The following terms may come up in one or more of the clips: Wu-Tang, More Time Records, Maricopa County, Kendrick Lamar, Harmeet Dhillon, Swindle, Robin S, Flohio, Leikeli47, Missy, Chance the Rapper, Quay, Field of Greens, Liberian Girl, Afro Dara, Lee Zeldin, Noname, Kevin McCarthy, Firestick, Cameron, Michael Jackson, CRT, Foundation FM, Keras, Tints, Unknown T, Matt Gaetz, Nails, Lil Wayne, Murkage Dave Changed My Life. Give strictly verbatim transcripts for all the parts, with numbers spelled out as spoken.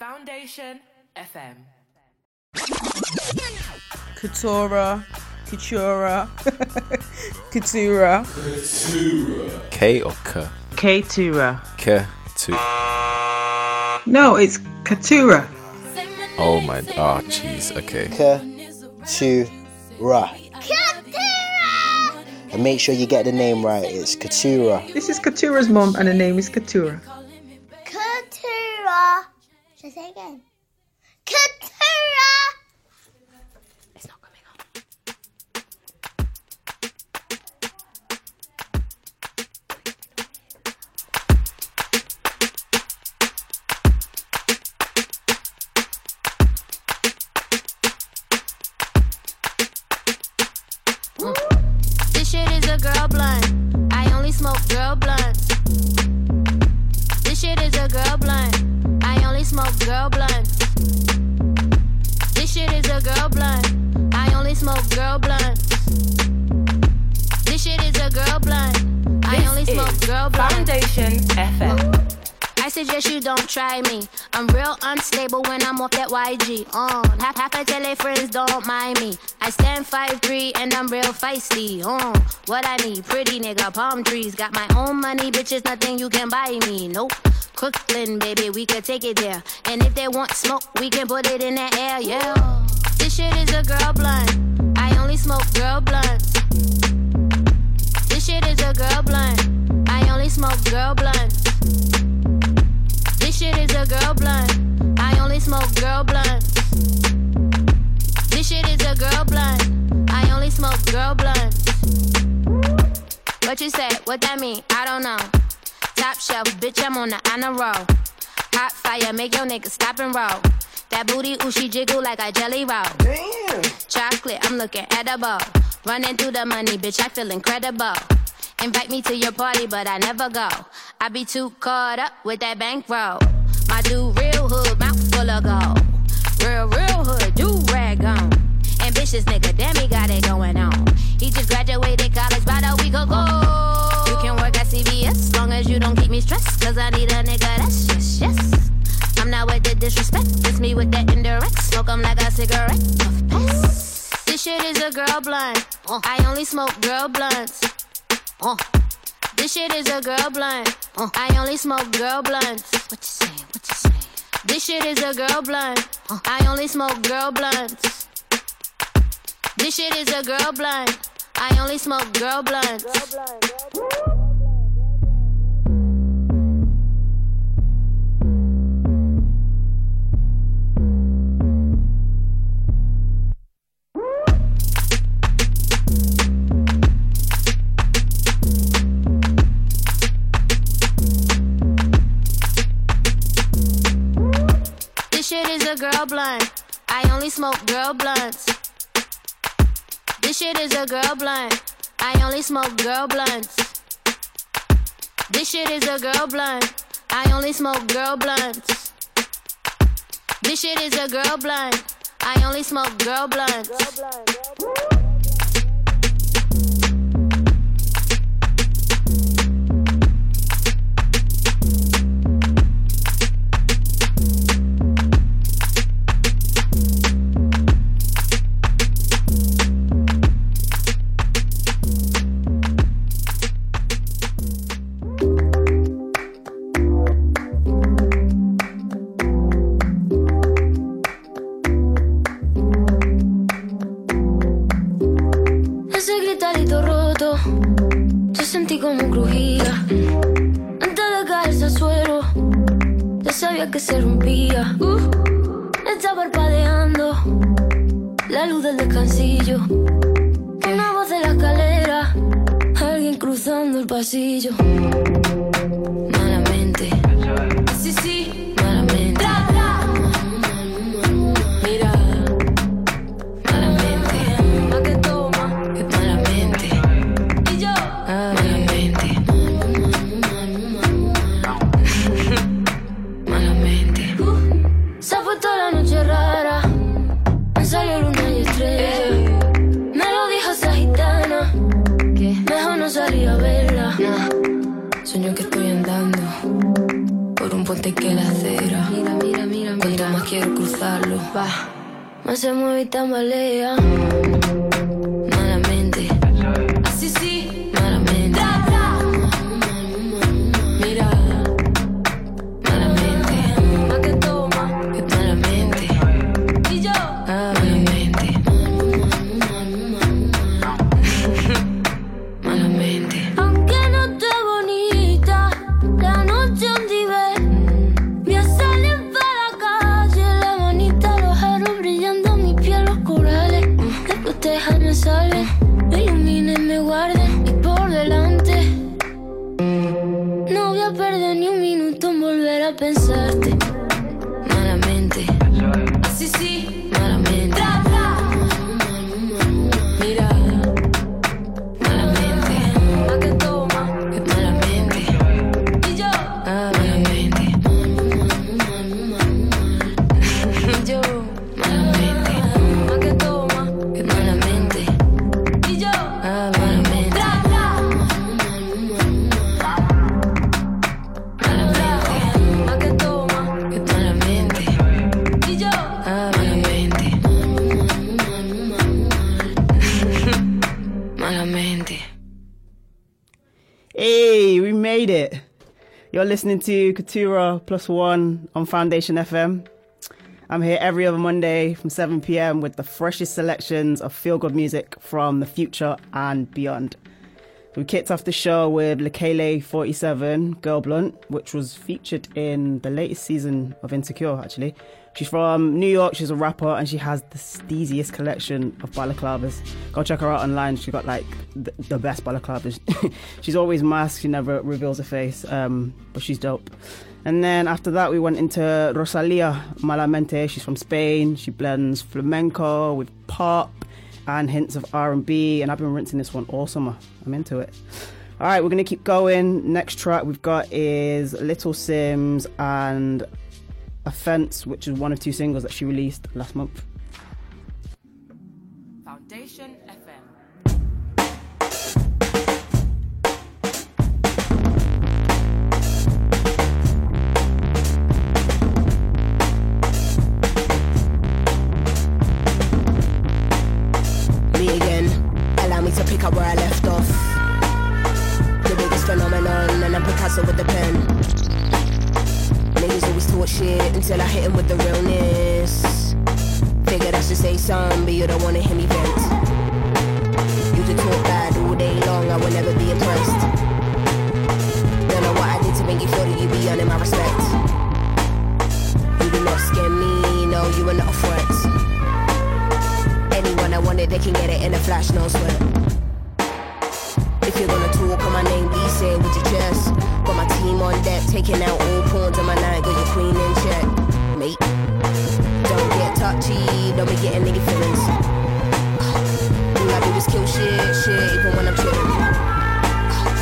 Foundation F M. Keturah, Keturah, Keturah. Keturah. K or K? Keturah. Keturah. No, it's Keturah. Oh my, oh jeez, okay. Keturah. Keturah! And make sure you get the name right, it's Keturah. This is Keturah's mum and her name is Keturah. Keturah. Should I say it again? Keturah! It's not coming up. This shit is a girl blunt. I only smoke girl blunts. This shit is a girl blunt. I only smoke girl blunts. This shit is a girl blunt. I only smoke girl blunts. This shit is a girl blunt. I only smoke girl blunts. Foundation F M. I suggest you don't try me. I'm real unstable when I'm off that Y G on. Half half I tell their friends don't mind me. I stand five three and I'm real feisty on. What I need, pretty nigga, palm trees. Got my own money, bitches, nothing you can buy me. Nope. Brooklyn, baby, we could take it there. And if they want smoke, we can put it in the air, yeah. This shit is a girl blunt. I only smoke girl blunts. This shit is a girl blunt. I only smoke girl blunts. This shit is a girl blunt. I only smoke girl blunts. This shit is a girl blunt. I only smoke girl blunts. What you said? What that mean? I don't know. Top shelf, bitch, I'm on the honor roll. Hot fire, make your nigga stop and roll. That booty, ooh, she jiggle like a jelly roll. Damn. Chocolate, I'm looking edible. Running through the money, bitch, I feel incredible. Invite me to your party, but I never go. I be too caught up with that bankroll. My dude, real hood, mouth full of gold. Real, real hood, do rag on. Ambitious nigga, damn, he got it going on. He just graduated college about a week ago. Can work at C V S, long as you don't keep me stressed. Cause I need a nigga that's yes, yes. I'm not with the disrespect, it's me with that indirect. Smoke 'em like a cigarette, puff pass. This shit is a girl blunt, uh. I only smoke girl blunts, uh. This shit is a girl blunt, uh. I only smoke girl blunts. What you say, what you say? This shit is a girl blunt, uh. I only smoke girl blunts. This shit is a girl blunt, I only smoke girl blunts. Girl blunt, girl blunt. This shit is a girl blunt. I only smoke girl blunts. This shit is a girl blunt. I only smoke girl blunts. This shit is a girl blunt. I only smoke girl blunts. This shit is a girl blunt. I only smoke girl blunts. Girl blunt, girl blunt. Como crujía antes de caerse al suelo, ya sabía que se rompía. Uh, estaba parpadeando la luz del descansillo. Una voz de la escalera, alguien cruzando el pasillo. Malamente, sí, sí, malamente. Tra, tra. Mira, malamente, pa' que toma, malamente. Y yo, ah. Sueño que estoy andando. la acera. Mira, mira, mira, cuanto más quiero cruzarlo. Va, más se mueve y tambalea. Malamente. Así sí, malamente. Tra, tra. Mira, malamente. Más que toma, que malamente. Y yo, ah, malamente. Malamente. Aunque no esté bonita, la noche un nivel. Voy a salir para la calle, la manita, los aros brillando, mi piel, los corales. Las cotejas me salen, me iluminen, me guarden y por delante. No voy a perder ni un minuto en volver a pensarte. Malamente. Así sí, malamente. Tra, tra. Mira. It. You're listening to Keturah Plus One on Foundation F M. I'm here every other Monday from seven p.m. with the freshest selections of feel-good music from the future and beyond. We kicked off the show with Leikeli forty-seven, Girl Blunt, which was featured in the latest season of Insecure, actually. She's from New York, she's a rapper, and she has the steeziest collection of balaclavas. Go check her out online, she's got like the, the best balaclavas. She's always masked, she never reveals her face, um, but she's dope. And then after that, we went into Rosalía, Malamente. She's from Spain, she blends flamenco with pop and hints of R and B, and I've been rinsing this one all summer. I'm into it. All right, we're going to keep going. Next track we've got is Little Simz and Offense, which is one of two singles that she released last month. Foundation F M. Me again, allow me to pick up where I left off. The biggest phenomenon, and I'm Picasso with the pen. Niggas always talk shit until I hit him with the realness. Figured I should say something, but you don't wanna hear me vent. You could talk bad all day long, I will never be impressed. Don't know what I did to make you feel that you be earning my respect. You do not scare me, no, you are not a threat. Anyone I wanted, they can get it in a flash, no sweat. If you're gonna talk on my name, be said with your chest. Got my team on deck, taking out all pawns on my night. Got your queen in check, mate. Don't get touchy, don't be getting nigga feelings. All I do is kill shit, shit, even when I'm chilling.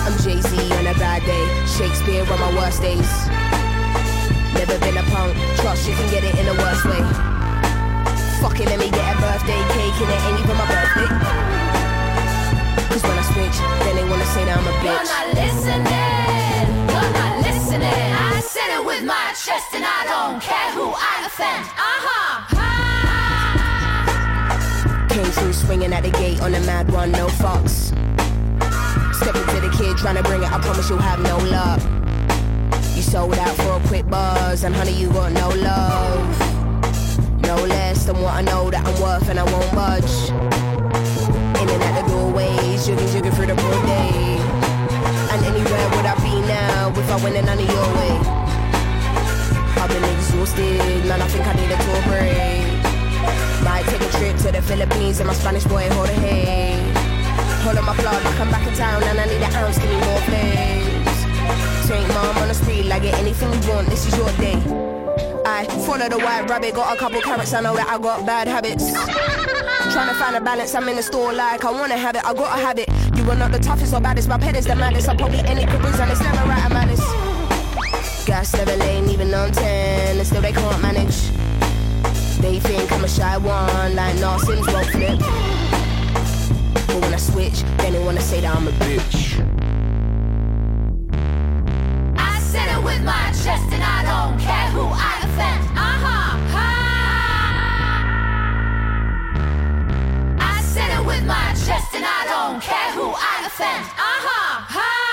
I'm Jay-Z on a bad day, Shakespeare on my worst days. Never been a punk, trust you can get it in the worst way. Fuck it, let me get a birthday cake and it ain't even my birthday. Cause when I switch, then they wanna say that I'm a bitch. You're not listening, you're not listening. I said it with my chest and I don't care who I offend. Uh-huh. Came through swinging at the gate on a mad one, no fucks. Stepping to the kid, trying to bring it, I promise you'll have no luck. You sold out for a quick buzz, and honey, you got no love. No less than what I know that I'm worth, and I won't budge. In and out the doorways, jugging, jugging through the broad day. And anywhere would I be now if I went in none of your way? I've been exhausted, man, I think I need a tour break. Might take a trip to the Philippines and my Spanish boy hold a hey. Hold on my plug, I come back in town and I need an ounce, give me more plays. Take mom on the street, like get anything you want, this is your day. I follow the white rabbit, got a couple carrots, I know that I got bad habits. Trying to find a balance, I'm in the store like I wanna have it, I gotta have it. You are not the toughest or baddest, my pet is the maddest. I'm probably any caboose and it's never right, I'm honest. Gas never lane, even on ten, and still they can't manage. They think I'm a shy one, like Narsims won't flip. But when I switch, then they wanna say that I'm a bitch. I said it with my chest, and I don't care who I offend. Uh-huh. Ha. I said it with my chest, and I don't care who I offend. Uh-huh. Ha.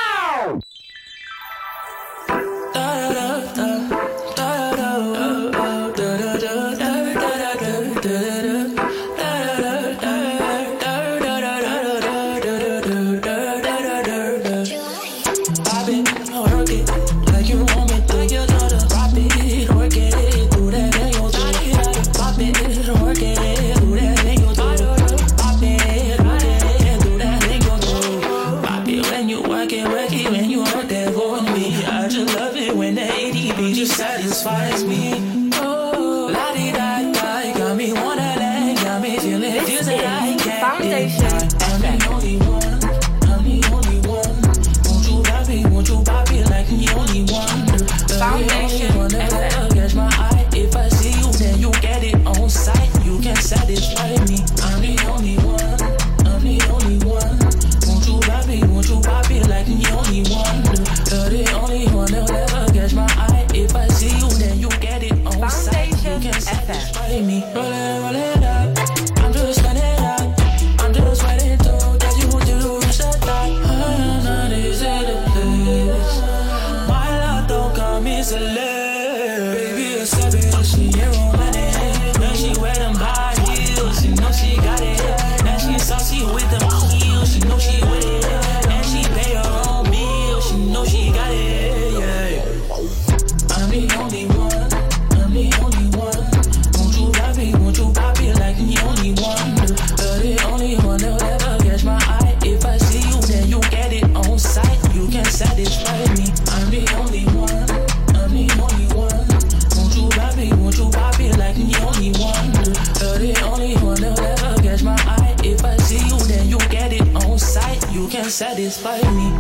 Satisfy me.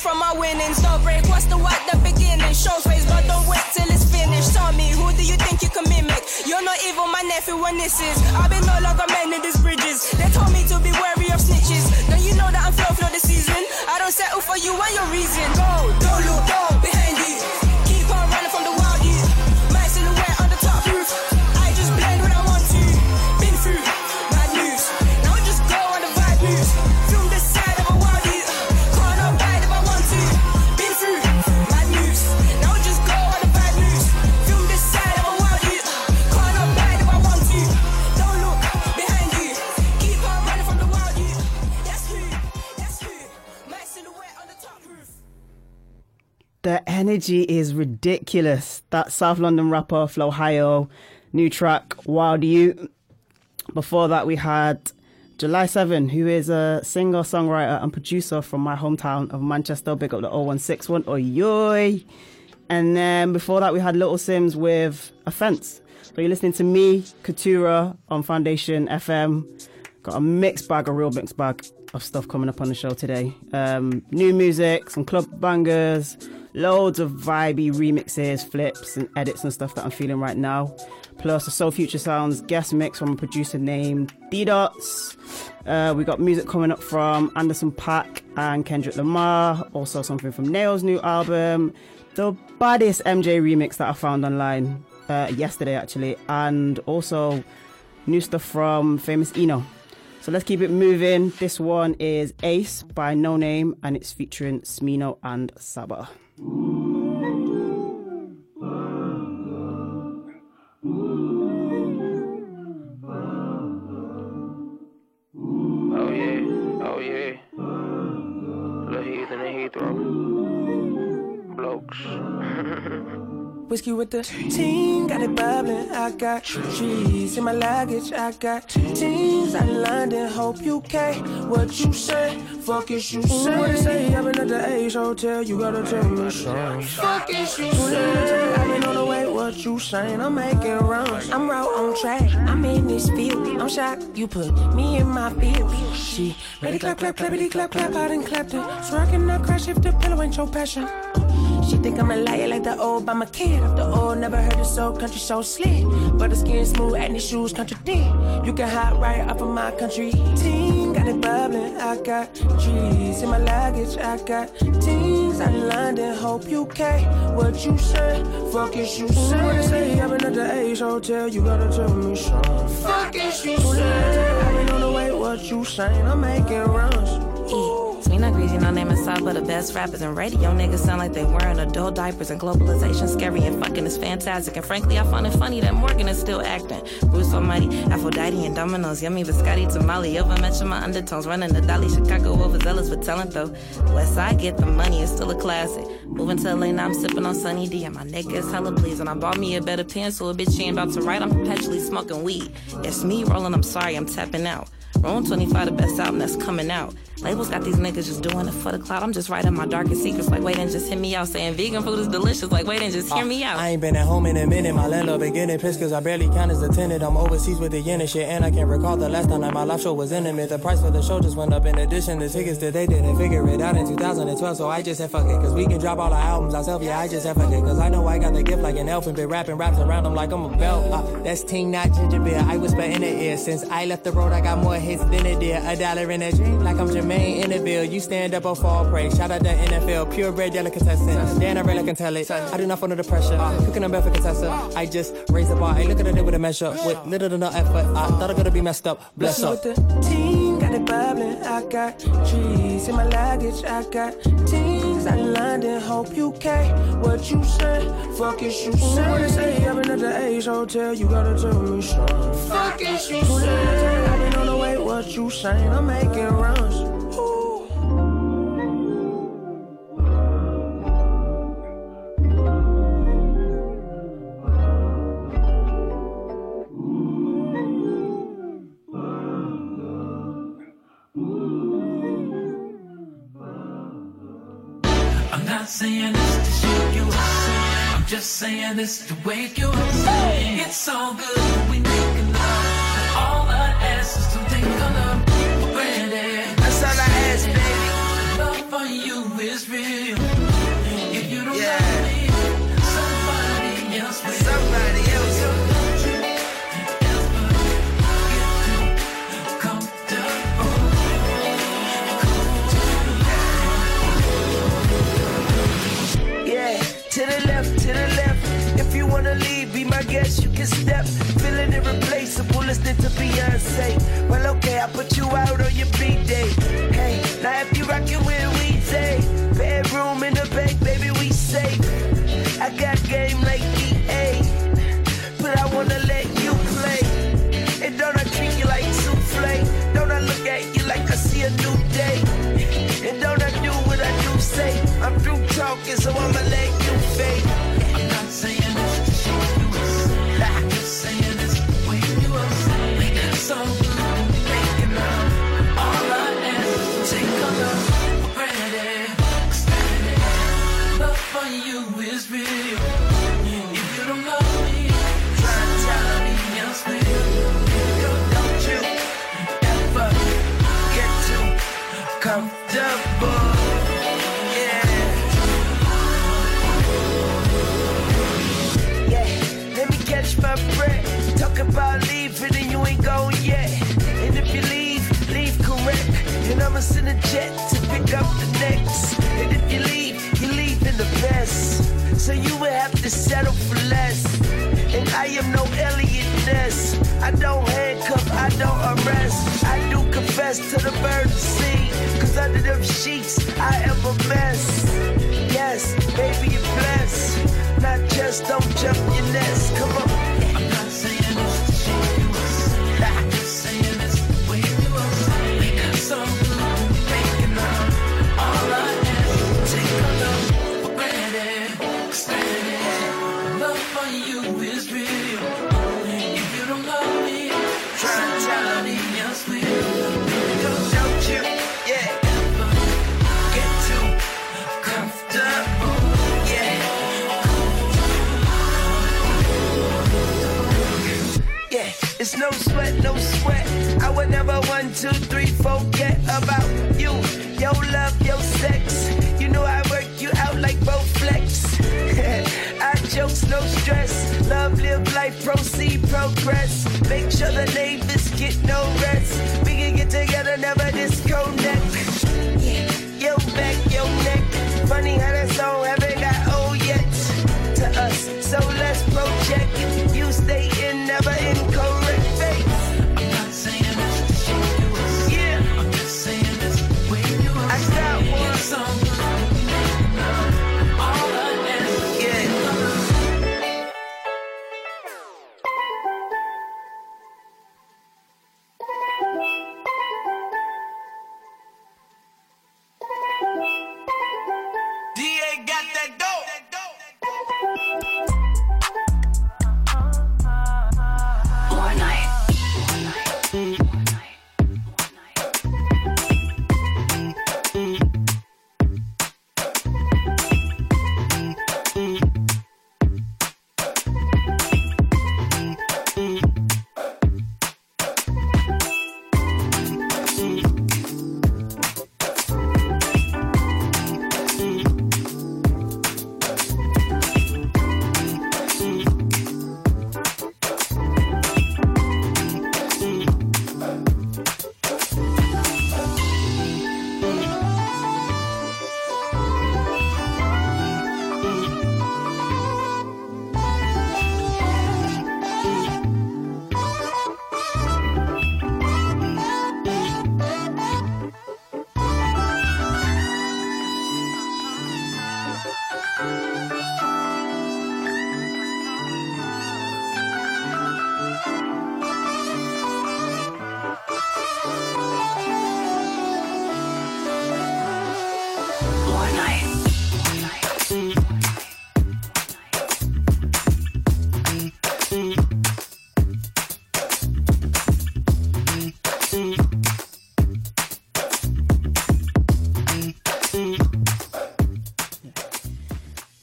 From my winnings, so break. What's the what? The beginning shows ways, but don't wait. till it's finished. Tell me, who do you think you can mimic? You're not even my nephew when this is. I've been no longer mending these bridges. They told me to be wary of snitches. Don't you know that I'm flow flow this season? I don't settle for you and your reason. Go, don't look down behind you. Keep on running from the wild youth. My silhouette on the top roof. I just blend when I want to. Been through bad news. Now I just go on the vibe moves. From the side of a wild youth. Can't abide if I want to. Been through bad news. Now I just go on the vibe moves. From the side of a wild youth. Can't abide if I want to. Don't look behind you. Keep on running from the wild youth. That's who. That's who. My silhouette on the top roof. The energy is ridiculous. That South London rapper, Flohio, new track, Wild You. Before that, we had July seven, who is a singer, songwriter and producer from my hometown of Manchester. Big up the oh one six one, oyoy. And then before that, we had Little Simz with Offense. So you're listening to me, Keturah, on Foundation F M. Got a mixed bag, a real mixed bag of stuff coming up on the show today. Um, new music, some club bangers, loads of vibey remixes, flips and edits and stuff that I'm feeling right now. Plus a Soul Future Sounds guest mix from a producer named D-Dots. Uh, we got music coming up from Anderson .Paak and Kendrick Lamar. Also something from Nail's new album. The baddest M J remix that I found online uh, yesterday actually. And also new stuff from Famous Eno. So let's keep it moving. This one is Ace by Noname and it's featuring Smino and Saba. Oh yeah, oh yeah. The heat and the heat throw. Blokes. Whiskey with the team, got it bubbling, I got trees in my luggage, I got teens out in London, hope you okay, what you say, fuck is you say, what is say, I've been at the Ace Hotel, you gotta tell me something, fuck is you say, I've been on the way, what you saying, I'm making rounds, I'm right on track, I'm in this field, I'm shocked, you put me in my field, she, ready clap, clap, clappity, clap, clap, out and clapped it, so I cannot crash if the pillow ain't your passion. She think I'm a liar like the old by my kid. The old never heard the soul country so slick. But the skin smooth and the shoes contradict. You can hop right off of my country. Team got it bubbling. I got trees in my luggage. I got teens out in London. Hope you okay. What you say? Fuck is you say? What I say? I've been at the Ace Hotel. You gotta tell me something. Fuck is you say? I've been on the way. What you saying? I'm making rounds. Ooh. Smino greasy, no name is Saba, the best rappers and radio niggas sound like they wearing adult diapers and globalization scary and fucking is fantastic. And frankly, I find it funny that Morgan is still acting. Bruce Almighty, Aphrodite and Domino's, yummy biscotti, tamale, overmatching my undertones, running the dolly, Chicago overzealous with talent though. West Side get the money, it's still a classic. Moving to L A, now I'm sipping on Sunny D and my neck is hella pleased. And I bought me a better pencil, a bitch she ain't about to write, I'm perpetually smoking weed. It's me rolling, I'm sorry, I'm tapping out. Room twenty-five, the best album that's coming out. Labels got these niggas just doing it for the clout. I'm just writing my darkest secrets. Like, wait and just hear me out. Saying vegan food is delicious. Like, wait and just hear uh, me out. I ain't been at home in a minute. My landlord been getting pissed because I barely count as a tenant. I'm overseas with the yen and shit. And I can't recall the last time that my live show was intimate. The price for the show just went up. In addition, the tickets that they didn't figure it out in two thousand twelve. So I just said fuck it. Because we can drop all our albums ourselves. Yeah, I just said fuck it. Because I know I got the gift like an elf and been rapping raps around them like I'm a belt. Uh, that's ting, not ginger beer. I whisper in the ear. Since I left the road, I got more hits than it did. A dollar in a dream like I'm Jermaine. Main in the bill, you stand up or fall prey. Shout out the N F L, purebred delicatessen. Damn, I really can tell it. I do not feel the pressure. Uh, cooking a bed for Contessa. I just raise the bar. Hey, look at it with a mesh up. With little to no effort, I thought I gotta be messed up. Bless up. With the team, got it bubbling. I got trees in my luggage. I got teens out in London. Hope you okay. What you say? Fuck is you say? What I say? I've been at the Ace Hotel. You gotta tell me something. Fuck is you say? I've been on the way. What you saying? I'm making rounds. Saying this to shake you up. I'm just saying this to wake you up. Hey. It's so good when we make love. All I ask is to take a love for granted. That's all I ask, baby. Love for you is real. If you don't yeah. love me, somebody I guess you can step. Feeling irreplaceable, listening to Beyonce. Well, okay, I put you out on your big day. Hey, now if you rockin' with we say, bedroom in the bank, baby, we safe. I got game like E A, but I wanna let you play. And don't I treat you like souffle? Don't I look at you like I see a new day? And don't I do what I do say? I'm through talking, so I'ma let you fade. I'm not saying this to show you us. I'm just saying this when you us. We got something we making up. All our answers take a look for granted. Love for you is real. If you don't love me, try to tell me else will. Don't you ever get too comfortable. Yeah. Yeah, let me catch my breath. Talk about leaving and you ain't going yet. And if you leave, leave correct. And I'ma send a jet to pick up the next. And if you leave, you leave in the best. So you would have to settle for less. And I am no Elliot Ness. I don't handcuff, I don't arrest. I do confess to the bird scene. Cause under them sheets, I am a mess. Yes, baby, you're blessed. Not just don't jump your nest. Come on. I'm not saying this to show you us. I'm just saying this for you us. We got something we're making up. All our hands, take a look for granted. Cause granted, love for you is real. If you don't love me, try to tell me else will. Don't you, yeah, get too comfortable, yeah. Yeah, it's no sweat, no sweat. I would never one, two, three, four get about you. Your love, your sex. You know I work you out like Bowflex. I jokes, no stress. Love, live, life, proceed, progress. Make sure the neighbors get no rest. We can get together, never disconnect. Yo back, yo neck. Funny how that song haven't got old yet to us. So let's project. You stay in, never incorrect faith. I'm not saying this to show you us. Yeah. I'm just saying this when you us. I got one song.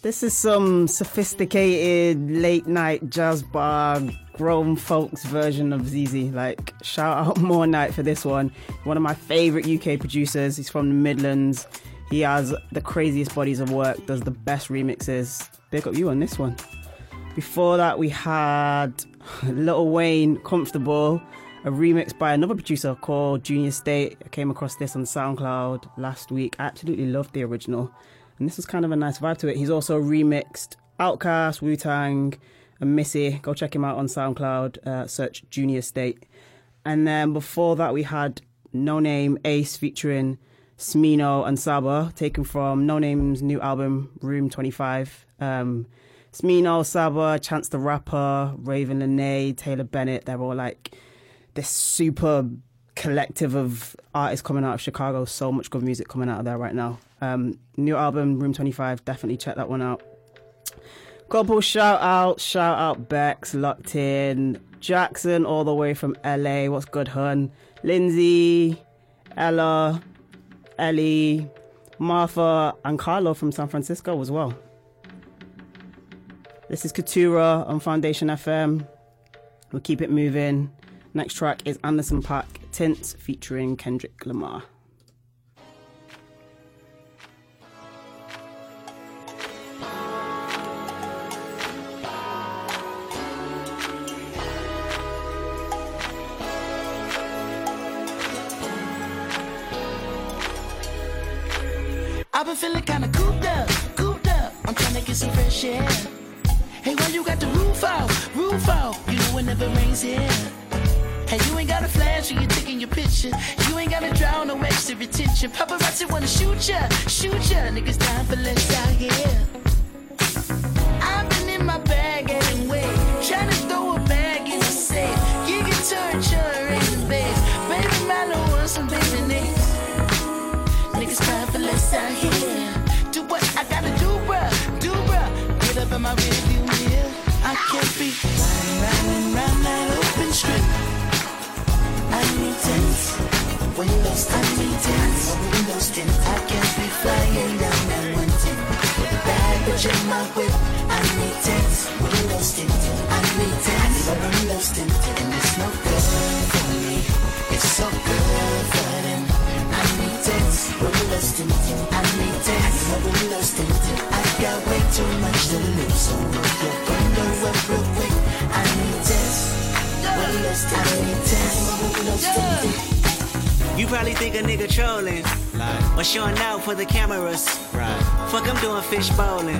This is some sophisticated late night jazz bar grown folks version of Z Z. Like, shout out More Night for this one. One of my favourite U K producers. He's from the Midlands. He has the craziest bodies of work, does the best remixes. Big up you on this one. Before that, we had Lil Wayne, Comfortable, a remix by another producer called Junior State. I came across this on SoundCloud last week. I absolutely loved the original. And this was kind of a nice vibe to it. He's also remixed Outkast, Wu-Tang, a missy. Go check him out on SoundCloud. Uh, search Junior State. And then before that, we had Noname Ace featuring Smino and Saba, taken from Noname's new album, Room twenty-five. Um, Smino, Saba, Chance the Rapper, Raven Lene, Taylor Bennett, they're all like this super collective of artists coming out of Chicago. So much good music coming out of there right now. Um, new album, Room twenty-five, definitely check that one out. Couple shout out, shout out Bex, Locked In, Jackson all the way from L A, what's good hun? Lindsay, Ella, Ellie, Martha and Carlo from San Francisco as well. This is Keturah on Foundation F M. We'll keep it moving. Next track is Anderson .Paak, Tints featuring Kendrick Lamar. I've been feeling kinda cooped up, cooped up. I'm trying to get some fresh air. Hey, why you got the roof out, roof out? You know it never rains here. Hey, you ain't got a flash when you're taking your picture. You ain't got to draw no extra attention. Paparazzi wanna shoot ya, shoot ya. Niggas dying for less out here. I've been in my bag anyway, trying to throw a bag in the safe. You can turn your in base. Baby, man, I want some baby names. Niggas crying for less out here. Do what I gotta do, bruh, do bruh. Get up in my rearview mirror. I can't be round, round and round that open strip. I need tints, windows, I need tints, windows tints. I can't be flying down that one tint. With a bag, but in my whip. I need tints, windows tints, I need tints, windows tints. And it's no good for me, it's so good for them. I need tints, windows tints, I need tints, windows tints. I got way too much to lose, so we'll go up real quick. I need tints, windows tints, I need tints, windows tints. You probably think a nigga trolling, or showing out for the cameras. Right. Fuck, I'm doing fish bowling.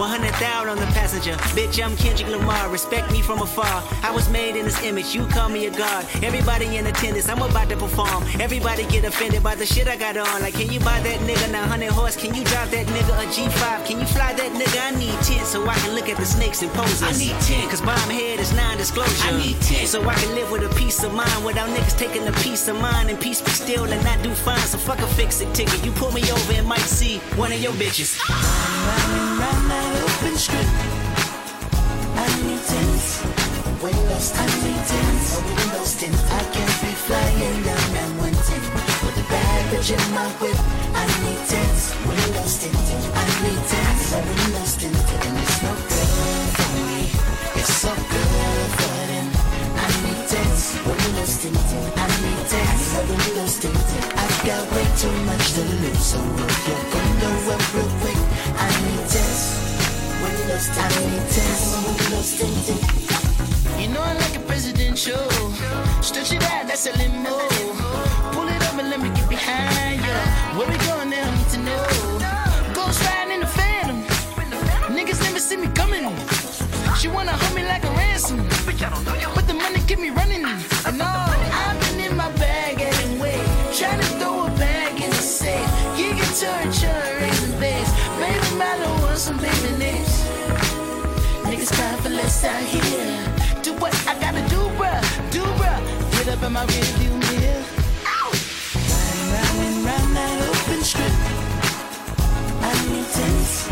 one hundred thousand on the passenger. Bitch, I'm Kendrick Lamar. Respect me from afar. I was made in this image. You call me a god. Everybody in attendance. I'm about to perform. Everybody get offended by the shit I got on. Like, can you buy that nigga nine hundred horse? Can you drive that nigga a G five? Can you fly that nigga? I need ten so I can look at the snakes and poses. I need ten cause bomb head is non-disclosure. I need ten so I can live with a peace of mind without niggas taking a peace of mind. And peace be still and not do fine. So fuck a fix it ticket. You pull me over and might see one of your bitches. Round and round that open strip. I need tints, windows, I need tints, windows tints. I can't be flying down that one tint. With a bag, bitch in my whip. I need tints, windows tints, I need tints, windows tints. And it's no good for me, it's so good for them. I need tints, windows tints, I need tints, windows tints. I've got way too much to lose, so we'll go up real quick. I need tints, windows tints, I need tints, windows tints. You know I like a presidential, stretch it out, that's a limo. Pull it up and let me get behind ya. Where we going now, need to know. Ghost riding in the Phantom, niggas never see me coming. She wanna hold me like a ransom, but the money keep me running. I know I've been in my bag anyway, trying to throw a bag in the safe. You can turn your raising base. Baby, I don't want some baby names. Niggas crying for less out here. Do what I gotta do, bruh, do bruh. Get up in my rearview mirror. Round, round and round that open strip. I need tints.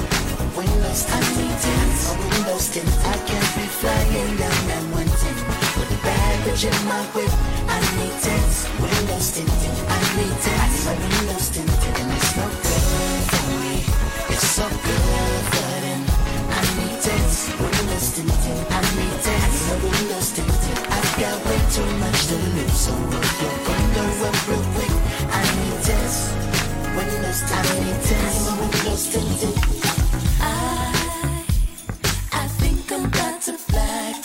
Windows, I need tints, windows tints. I can't be flying down that one tint. With a bag, bitch in my whip. I need tints, windows tints, I need tints, windows tints. And it's no good for me, it's so good for them. I need tints, windows tints, I need tints, windows tints. I've got way too much to lose, so we'll go up real quick. I need tints, windows, I need tints, windows tints. I, I think I'm about to black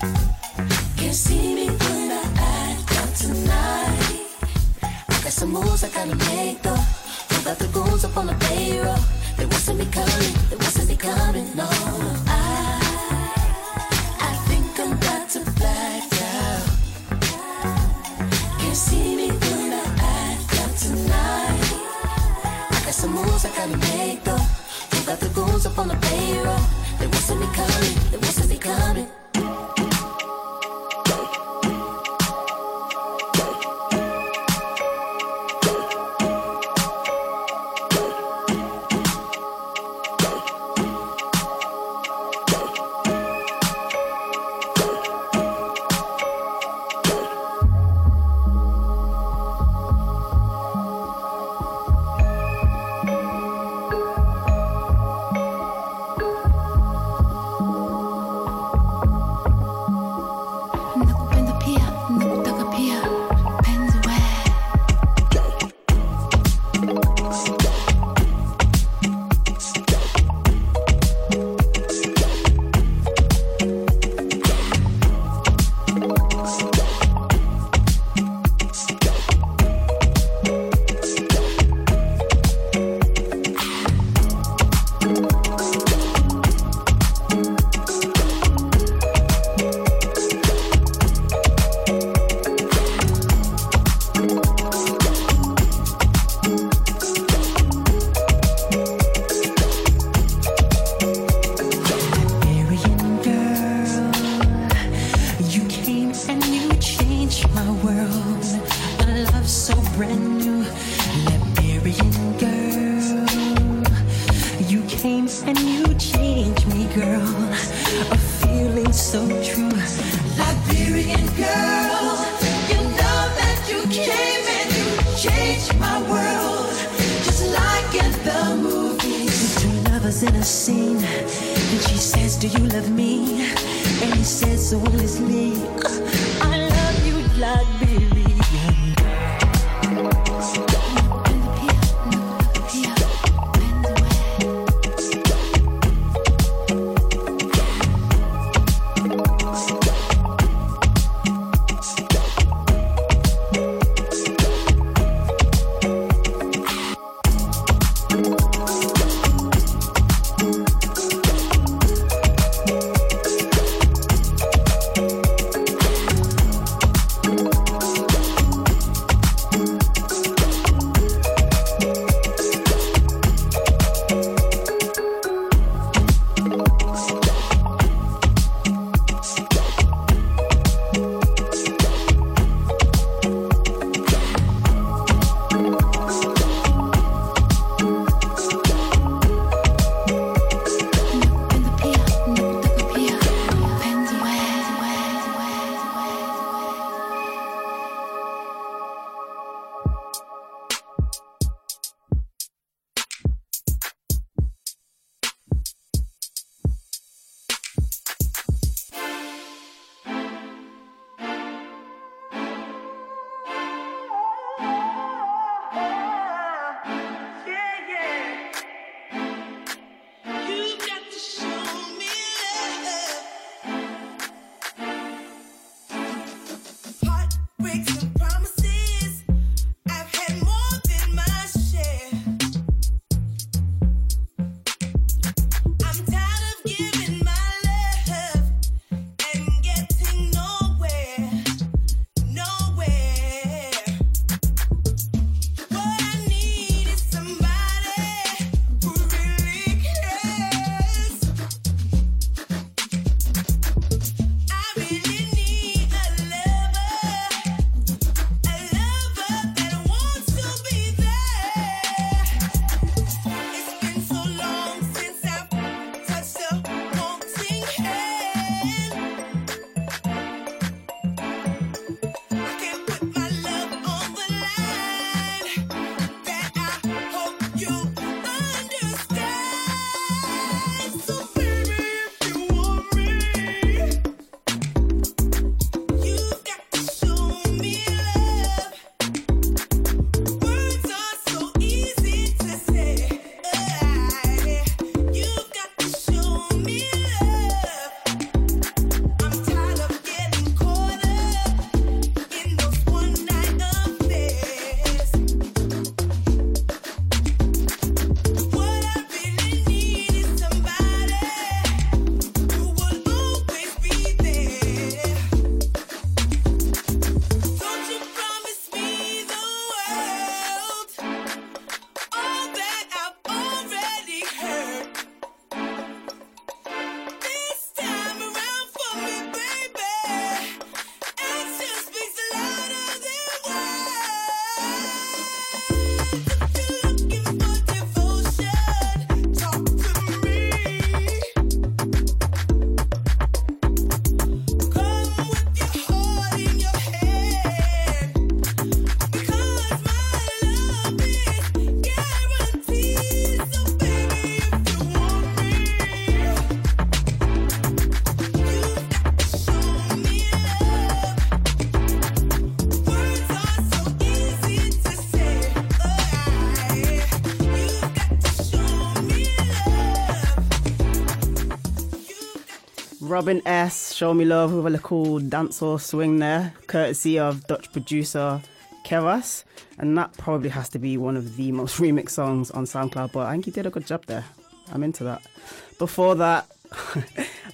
out. Can't see me when I act out tonight. I got some moves I gotta make though. Pulled out the goons up on the payroll. They wasn't me coming, they wasn't me coming, no. I moves I gotta make though. You got the goons up on the payroll. They want to be coming, they want to be coming. Robin S, Show Me Love with a little dancehall swing there, courtesy of Dutch producer Keras, and that probably has to be one of the most remixed songs on SoundCloud, but I think he did a good job there. I'm into that. Before that,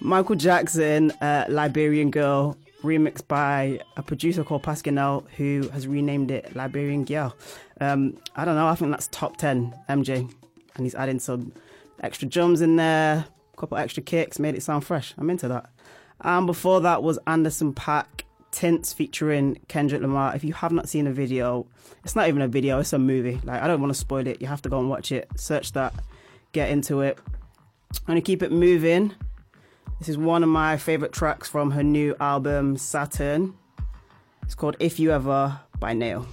Michael Jackson, uh, Liberian Girl, remixed by a producer called Pasquinel, who has renamed it Liberian Girl. Um, I don't know, I think that's top ten M J, and he's adding some extra drums in there, a couple extra kicks, made it sound fresh. I'm into that. And before that was Anderson .Paak, Tints featuring Kendrick Lamar. If you have not seen the video, it's not even a video, it's a movie. Like, I don't want to spoil it. You have to go and watch it. Search that. Get into it. I'm going to keep it moving. This is one of my favourite tracks from her new album, Saturn. It's called If You Ever by Nail.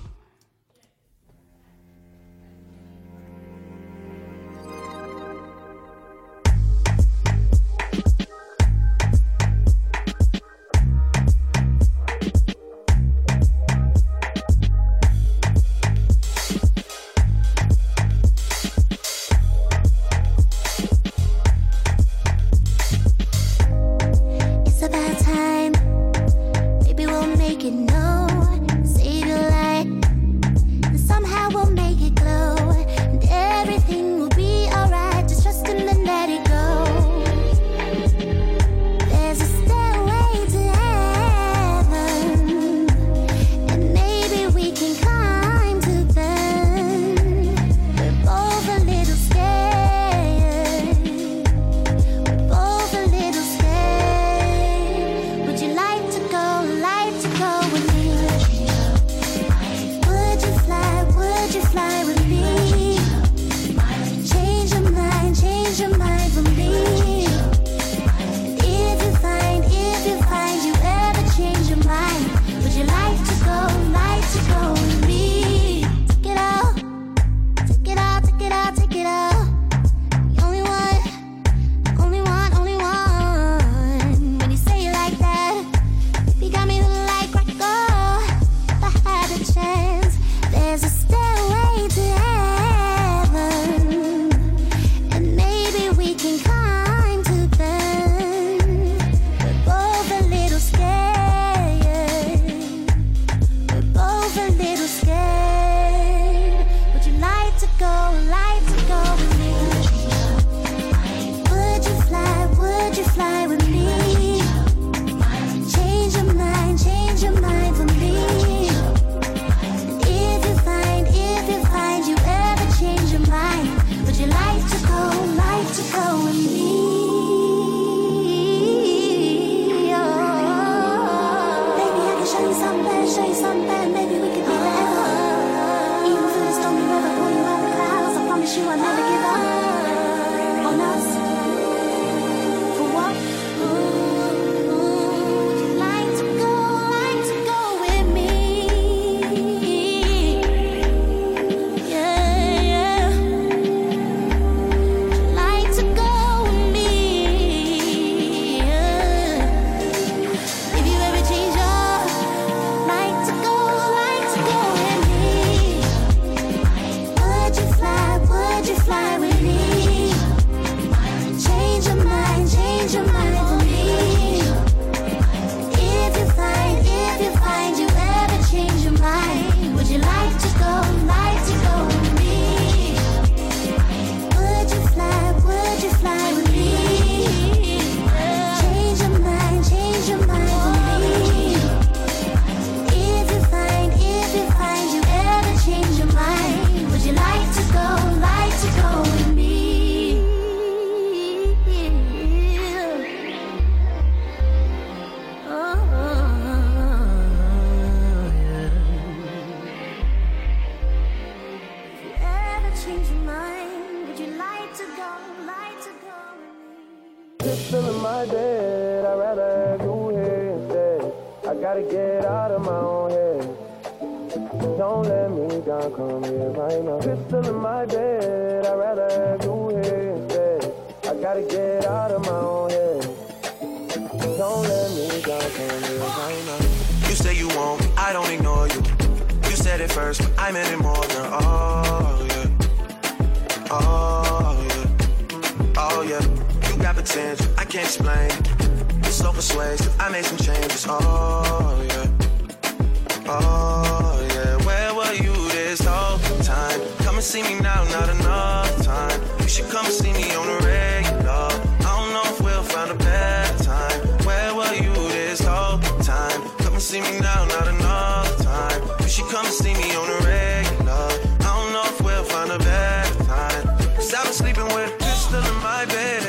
it's local sways, cause I made some changes, oh yeah, oh yeah. Where were you this whole time? Come and see me now, not enough time. You should come and see me on the regular. I don't know if we'll find a better time. Where were you this whole time? Come and see me now, not enough time. You should come and see me on the regular. I don't know if we'll find a better time. Cause I was sleeping with a pistol in my bed.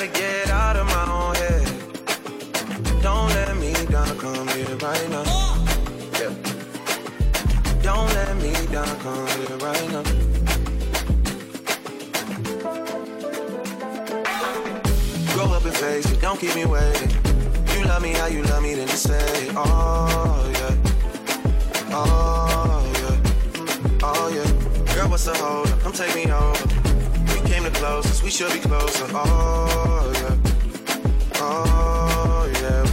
Gotta get out of my own head. Don't let me down, come here right now. Yeah. Don't let me down, come here right now. Grow up and face it, don't keep me waiting. You love me how you love me, then just say, oh yeah, oh yeah, oh yeah. Girl, what's the hold up? Come take me over. Came the closest, we should be closer. Oh yeah, oh yeah.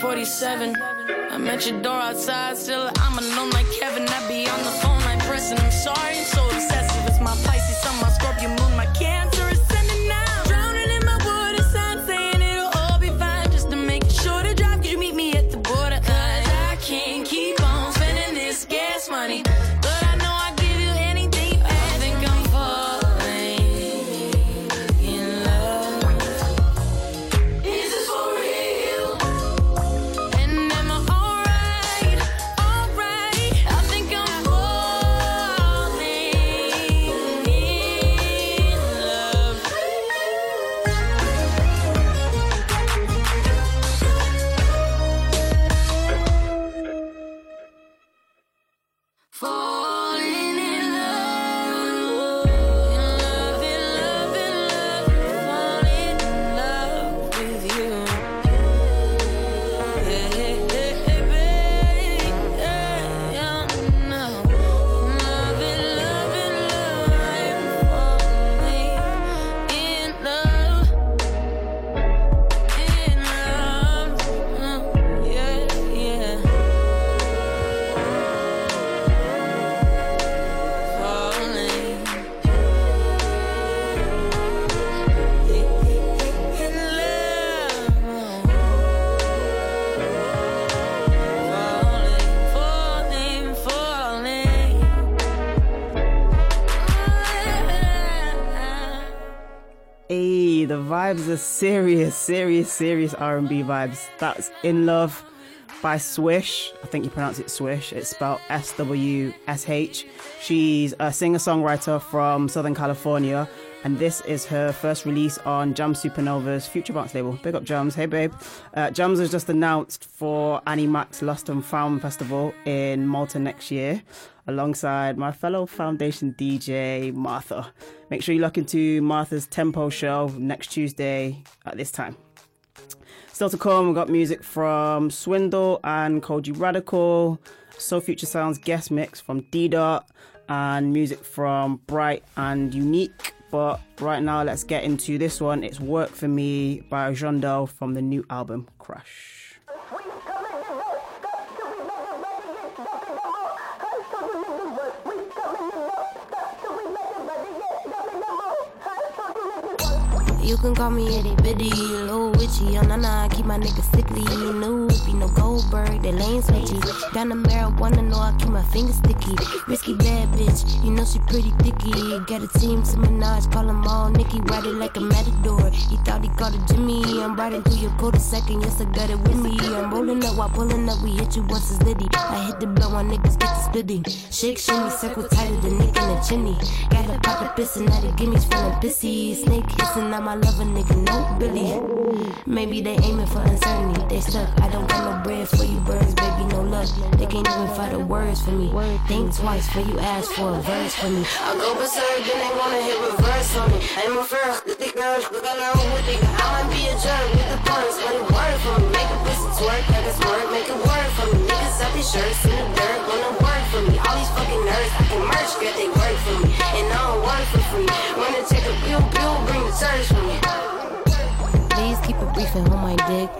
forty-seven. I'm at your door outside, still I'm alone like Kevin. I be on the phone, I'm pressing, I'm sorry. So obsessive, it's my Pisces, I'm my Scorpio moon, my Cancer is sending out. Drowning in my water, sign saying it'll all be fine. Just to make sure to drive, cause you meet me at the border. Cause I can't keep on spending this gas money. vibes are serious, serious, serious R and B vibes. That's In Love by Swish. I think you pronounce it Swish. It's spelled S W S H. She's a singer-songwriter from Southern California, and this is her first release on Jam Supernova's Future Bounce label. Big up Jams. Hey, babe. Uh, Jams has just announced for Annie Mac's Lost and Found Festival in Malta next year, alongside my fellow Foundation D J, Martha. Make sure you look into Martha's Tempo show next Tuesday at this time. Still to come, we've got music from Swindle and Koji Radical, So Future Sounds guest mix from D-Dot, and music from Bright and Unique. But right now, let's get into this one. It's Work For Me by Jean Dole from the new album, Crush. You can call me itty bitty, little witchy. Oh, nah, nah, I keep my niggas sickly. No whippy, no Goldberg, they lane switchy. Down the marijuana, no, I keep my fingers sticky. Risky bad bitch, you know she pretty thicky. Got a team to Minaj, call them all Nicky. Ride it like a matador, he thought he called a Jimmy. I'm riding through your quarter second, yes, I got it with me. I'm rolling up while pulling up, we hit you once it's litty. I hit the blow, my niggas get the splitty. Shake, shimmy, circle tighter, the nick and the chinny. Gotta pop the piss and now the gimme's feeling pissy. Snake hissing, I'm I love a nigga, no Billy. Maybe they aiming for uncertainty. They suck. I don't want no bread for you birds, baby, no luck. They can't even find the words for me. Think twice before you ask for a verse for me. I go berserk, then they wanna hit reverse on me. I'm a fair, the girl, the girl with nigga. I might be a jerk with the puns, but it work for me. Make a pussy twerk, like it's work, make it work for me. Niggas up these shirts in the dirt, wanna work for me. All these fucking nerds, I can merch, girl, they work for me. And I don't work for free. Wanna take a pill, pill, bring the church for me. Please keep it brief and hold my dick.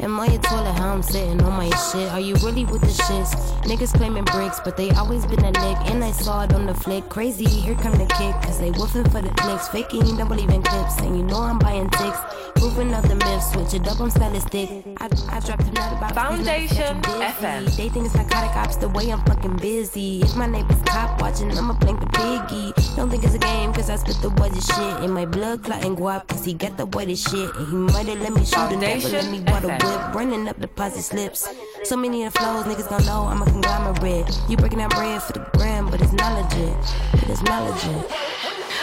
Am I a toilet? How I'm sitting on my shit? Are you really with the shits? Niggas claiming bricks, but they always been a lick. And I saw it on the flick. Crazy, here come the kick. Cause they woofing for the clicks. Faking, you don't believe in clips. And you know I'm buying ticks. Proving up the myths. Switch it up, I'm stylistic. I, I dropped him out about Foundation F M. They think it's narcotic ops the way I'm fucking busy. If my neighbor's cop watching, I'ma blink the piggy. Don't think it's a game, cause I spit the worst shit. In my blood clotting guap, cause he got the whitest shit. And he might've let me shoot and never let me water F M. Running up deposit slips. So many of the flows, niggas gon' know I'm a conglomerate. You breaking that bread for the gram, but it's not legit. But it's not legit.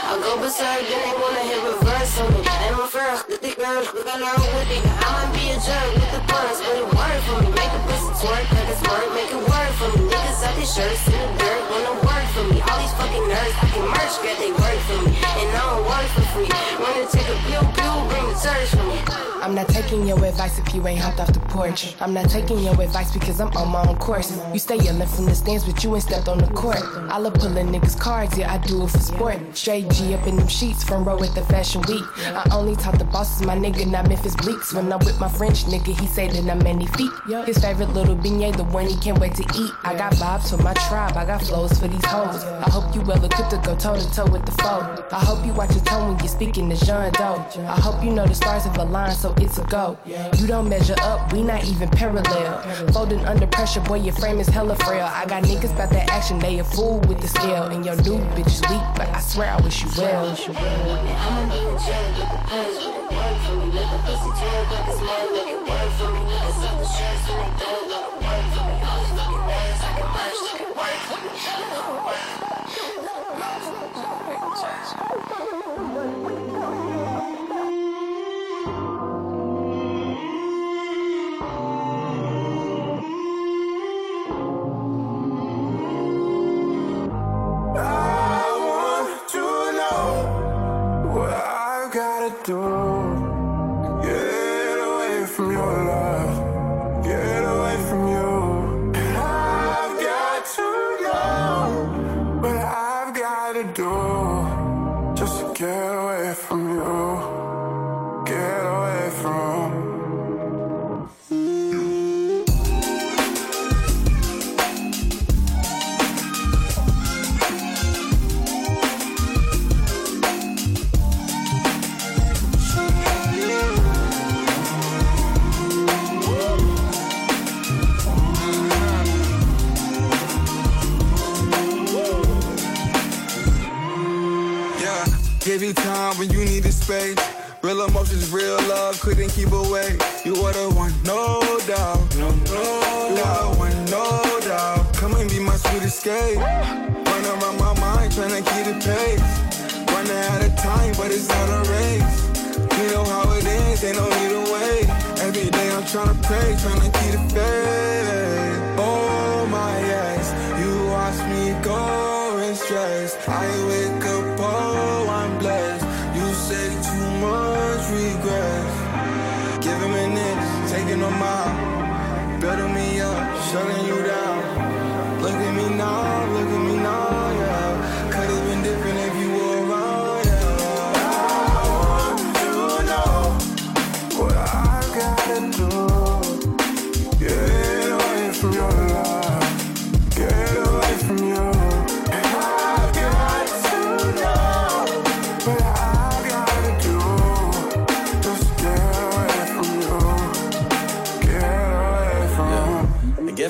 I go berserk, then they wanna hit reverse on me. I'm a fair, the girl, the girl with me. I might be a jerk with the puns, but it work for me. Make a pussy twerk, like it's work, make it work for me. Niggas out these shirts in the dirt, wanna work for me. All these fucking nerds, I can merch, girl, they work for me. And I don't work for free. Wanna take a pill, pill, bring the church for me. I'm not taking your advice if you ain't hopped off the porch. I'm not taking your advice because I'm on my own course. You stay yelling from the stands, but you ain't stepped on the court. I love pulling niggas' cards, yeah, I do it for sport. Straight G up in them sheets, front row at the fashion week. I only talk to bosses, my nigga, not Memphis Bleaks. When I'm with my French nigga, he say that I'm many feet. His favorite little beignet, the one he can't wait to eat. I got vibes for my tribe, I got flows for these hoes. I hope you well equipped to go toe-to-toe with the foe. I hope you watch your tone when you're speaking to Jean Dole. I hope you know the stars have aligned, so it's a go. You don't measure up, we not even parallel. Folding under pressure, boy, your frame is hella frail. I got niggas about that action, they a fool with the scale. And your new bitch is weak, but I swear I wish you well. I'ma be a jerk with the puns, but it work for me. Let the pussy jerk like it's mine, make it work for me. Niggas up the shirts and they don't let it work for me. All these fucking nerds, I can merge, they can work for me. Get away from your love, get away from you. I've got to know what I've got to do just to get away from you, get away from. Give you time when you need a space. Real emotions, real love, couldn't keep away. You are the one, no doubt. No, no doubt, one, no doubt. Come and be my sweet escape. Run around my mind, trying to keep the pace. Running out of time, but it's not a race. You know how it is, ain't no need to wait. Every day I'm trying to pray, trying to keep the faith. Oh my yes, you watch me go in stress. I wake up, oh I'm blessed. You say too much regret. Giving me this, taking a mile, building me up, shutting you down. Look at me now, look at me now, yeah. Could've been different if you were around.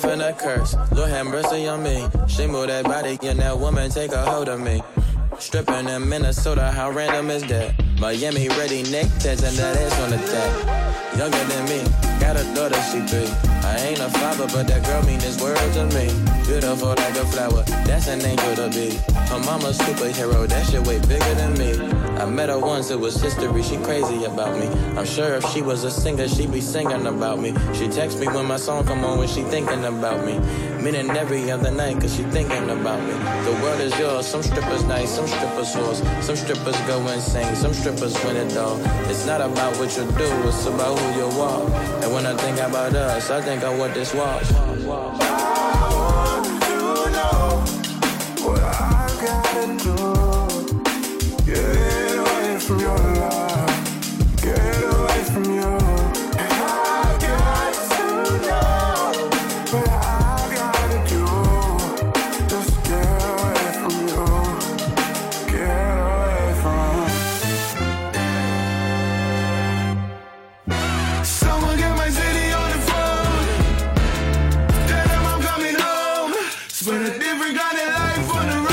And a curse, Lord have mercy on me. She move that body, and that woman take a hold of me. Stripping in Minnesota, how random is that? Miami ready, neck tats, and that ass on the tap. Younger than me, got a daughter, she three. I ain't a father, but that girl mean this world to me. Beautiful like a flower, that's an angel to be. Her mama's superhero, that shit way bigger than me. I met her once, it was history, she crazy about me. I'm sure if she was a singer, she'd be singing about me. She texts me when my song come on, when she thinking about me. Meaning every other night, cause she thinking about me. The world is yours, some strippers nice, some strippers whores. Some strippers go insane, some strippers win it all. It's not about what you do, it's about who you are. And when I think about us, I think I want this watch. I want to know what I gotta do. From your love, get away from you. And I got to know what I gotta do. Just get away from you. Get away from. Someone get my city on the phone. Tell them I'm coming home. Spend a different kind of life on the road.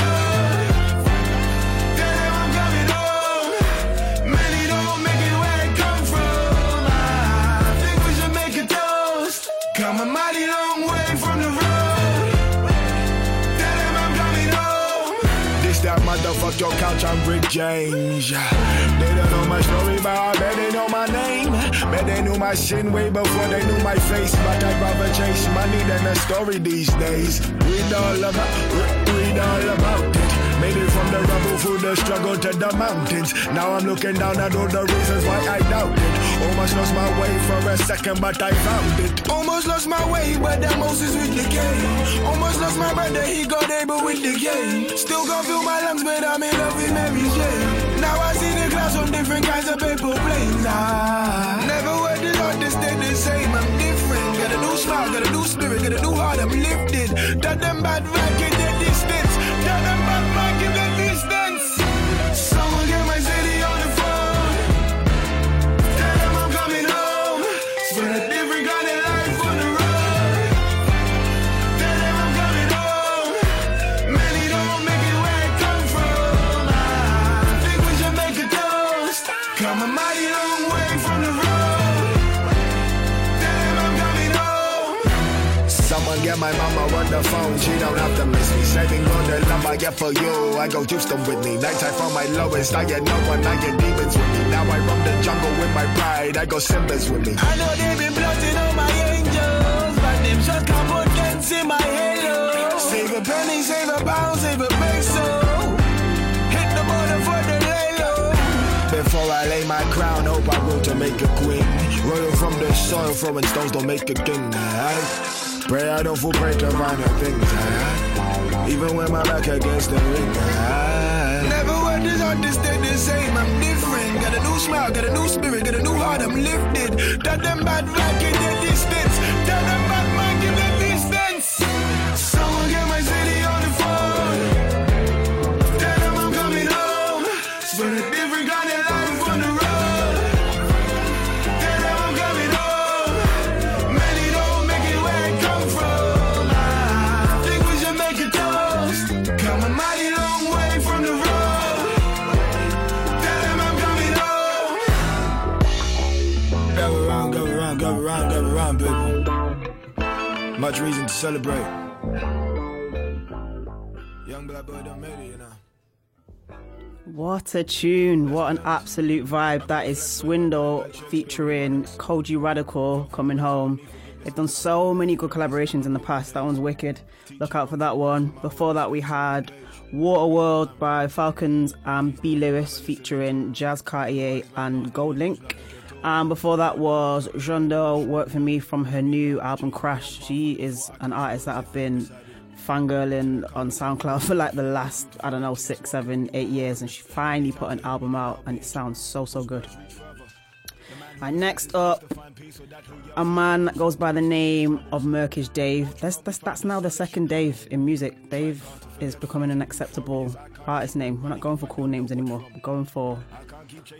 Motherfuck your couch, I'm Rick James. They don't know my story, but I bet they know my name. Bet they knew my sin way before they knew my face. But I'd rather chase money than a story these days. Read all about, read all about it. Made it from the rubble through the struggle to the mountains. Now I'm looking down at all the reasons why I doubt it. Almost lost my way for a second, but I found it. Almost lost my way, but that Moses with the game. Almost lost my brother, he got able with the game. Still gon' feel my lungs, but I'm in love with Mary Jane. Now I see the clouds on different kinds of paper planes. Ah, never were the Lord to stay the same, I'm different. Got a new smile, got a new spirit, got a new heart, I'm lifted. That them bad man get their distance. That them bad man. Someone get my city on the phone. Tell them I'm coming home. Spend a different kind of life on the road. Tell them I'm coming home. Many don't make it where I come from. I think we should make a toast. Come a mighty long way from the road. Tell them I'm coming home. Someone get my mama on the phone. She don't have to miss me. Saving all the love I get for you. I go Houston with me. Nights I found my lowest. I get no one. I get demons with me. Now I roam the jungle with my pride. I go Simbas with me. I know they've been plotting on my angels, but them shots come out dance in my halo. Save a penny, save a pound, save a peso. Hit the border for the lay low. Before I lay my crown, hope I want to make a queen. Royal from the soil, throwing stones don't make a king. I pray I don't fall prey to minor things. I Even when my back against the ring, I never were this hard to stay the same, I'm different. Got a new smile, got a new spirit, got a new heart, I'm lifted. That them bad man get their distance. That them bad man get their distance. Someone get my city on the phone. Tell them I'm coming home. Spend a different kind of life on the road. Tell them I'm coming home. Many don't make it where I come from. Much reason to celebrate. Young black boy done made it, you know. What a tune, what an absolute vibe. That is Swindle featuring Koji Radical, Coming Home. They've done so many good collaborations in the past. That one's wicked. Look out for that one. Before that, we had Waterworld by Falcons and B. Lewis featuring Jazz Cartier and Gold Link. And before that was Jean Dole, Work For Me, from her new album Crush. She is an artist that I've been fangirling on SoundCloud for like the last, I don't know, six, seven, eight years. And she finally put an album out and it sounds so, so good. And next up, a man that goes by the name of Murkage Dave. That's, that's, that's now the second Dave in music. Dave is becoming an acceptable artist name. We're not going for cool names anymore. We're going for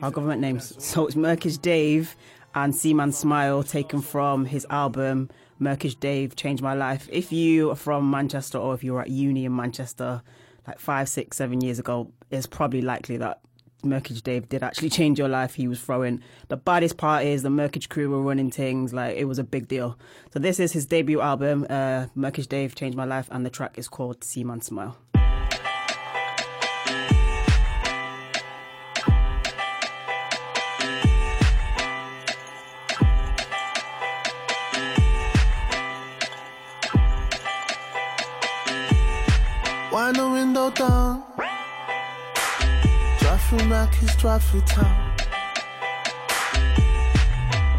our government names. So it's Murkage Dave and Seaman Smile, taken from his album Murkage Dave Changed My Life. If you are from Manchester, or if you were at uni in Manchester like five, six, seven years ago, it's probably likely that Murkage Dave did actually change your life. He was throwing the baddest parties, the Murkage crew were running things, like it was a big deal. So this is his debut album, uh, Murkage Dave Changed My Life, and the track is called Seaman Smile. Wind the window down, through Mackey's, drive through town.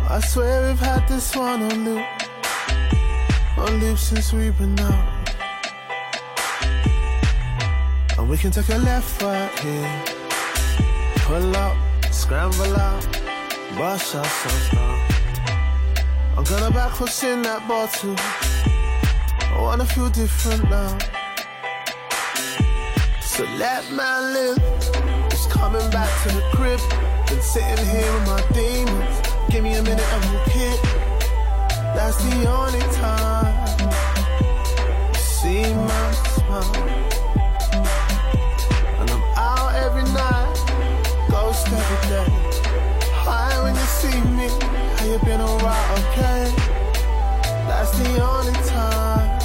I swear we've had this one on loop, on loop since we've been out. And we can take a left right here, pull up, scramble out, bust ourselves down. I'm gonna backwards in that bar too, I wanna feel different now. So let my live. Coming back to the crib, been sitting here with my demons. Give me a minute, I'm a kid. That's the only time you see my smile. And I'm out every night, ghost every day. Hi, when you see me, how you been, alright, okay? That's the only time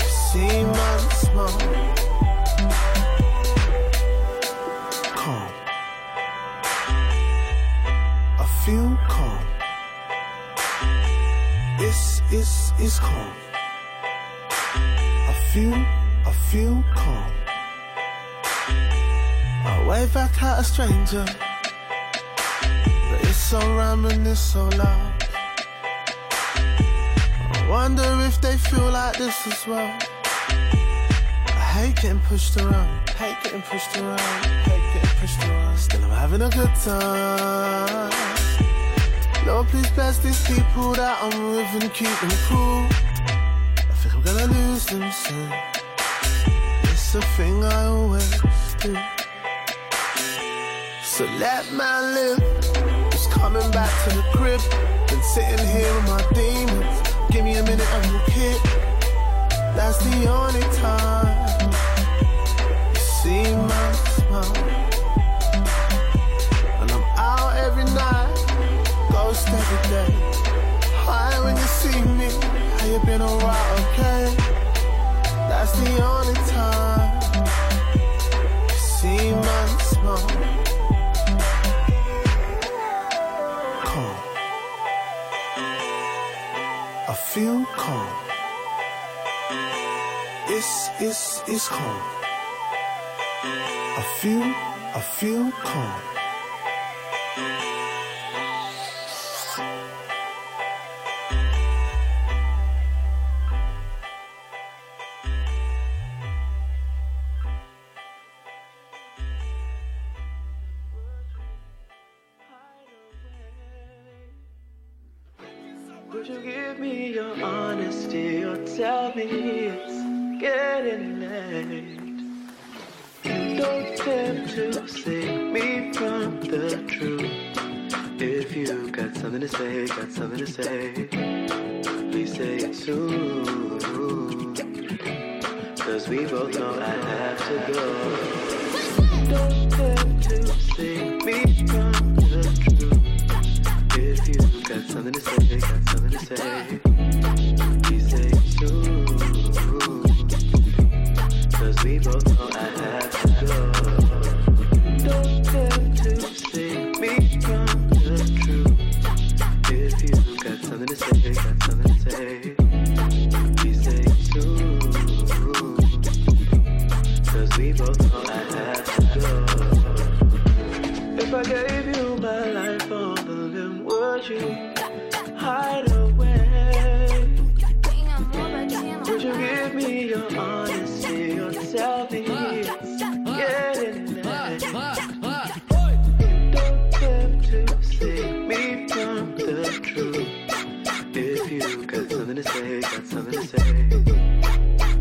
you see my smile. Feel calm. It's, it's, it's calm. I feel, I feel calm. I wave back at a stranger, but it's so rambling, it's so loud. I wonder if they feel like this as well. I hate getting pushed around, hate getting pushed around, hate getting pushed around. Still I'm having a good time. Lord, please bless these people that I'm with and keep them cool. I think I'm gonna lose them soon. It's a thing I always do. So let my live. Just coming back to the crib. Been sitting here with my demons. Give me a minute, I'm a kid. That's the only time you see my smile. Every day. Hi, when you see me, how you been, alright, okay? That's the only time you see my smile. Calm. I feel calm. It's, it's, it's calm. I feel, I feel calm. Honestly, you're selling me. Get it right. Don't have to save me from the truth. If you got something to say, got something to say,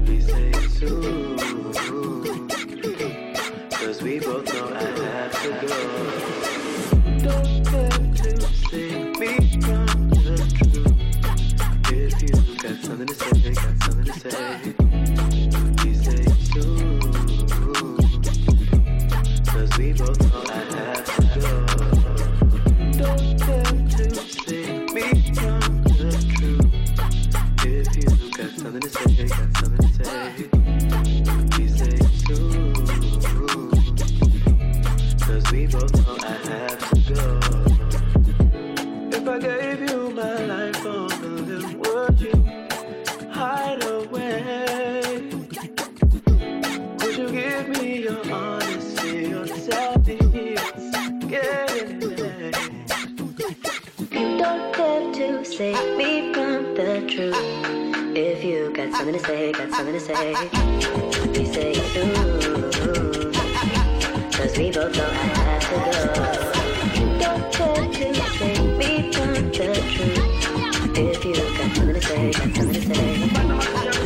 please say it soon. Cause we both know I have to go. Don't have to save me from the truth. If you got something to say, got something to say, please say it soon. Cause we both know I have to go. Don't have to save me from the truth. If you got something to say, got something to say, please say it soon. Cause we both know I have to go. If I gave you my life on would you hide away? Would you give me your honesty, your self-defense? Get in there. You don't have to save me from the truth. If you got something to say, got something to say, please say it soon. Cause we both know I have to go. You don't have to save me from the truth. If you got something to say, got something to say,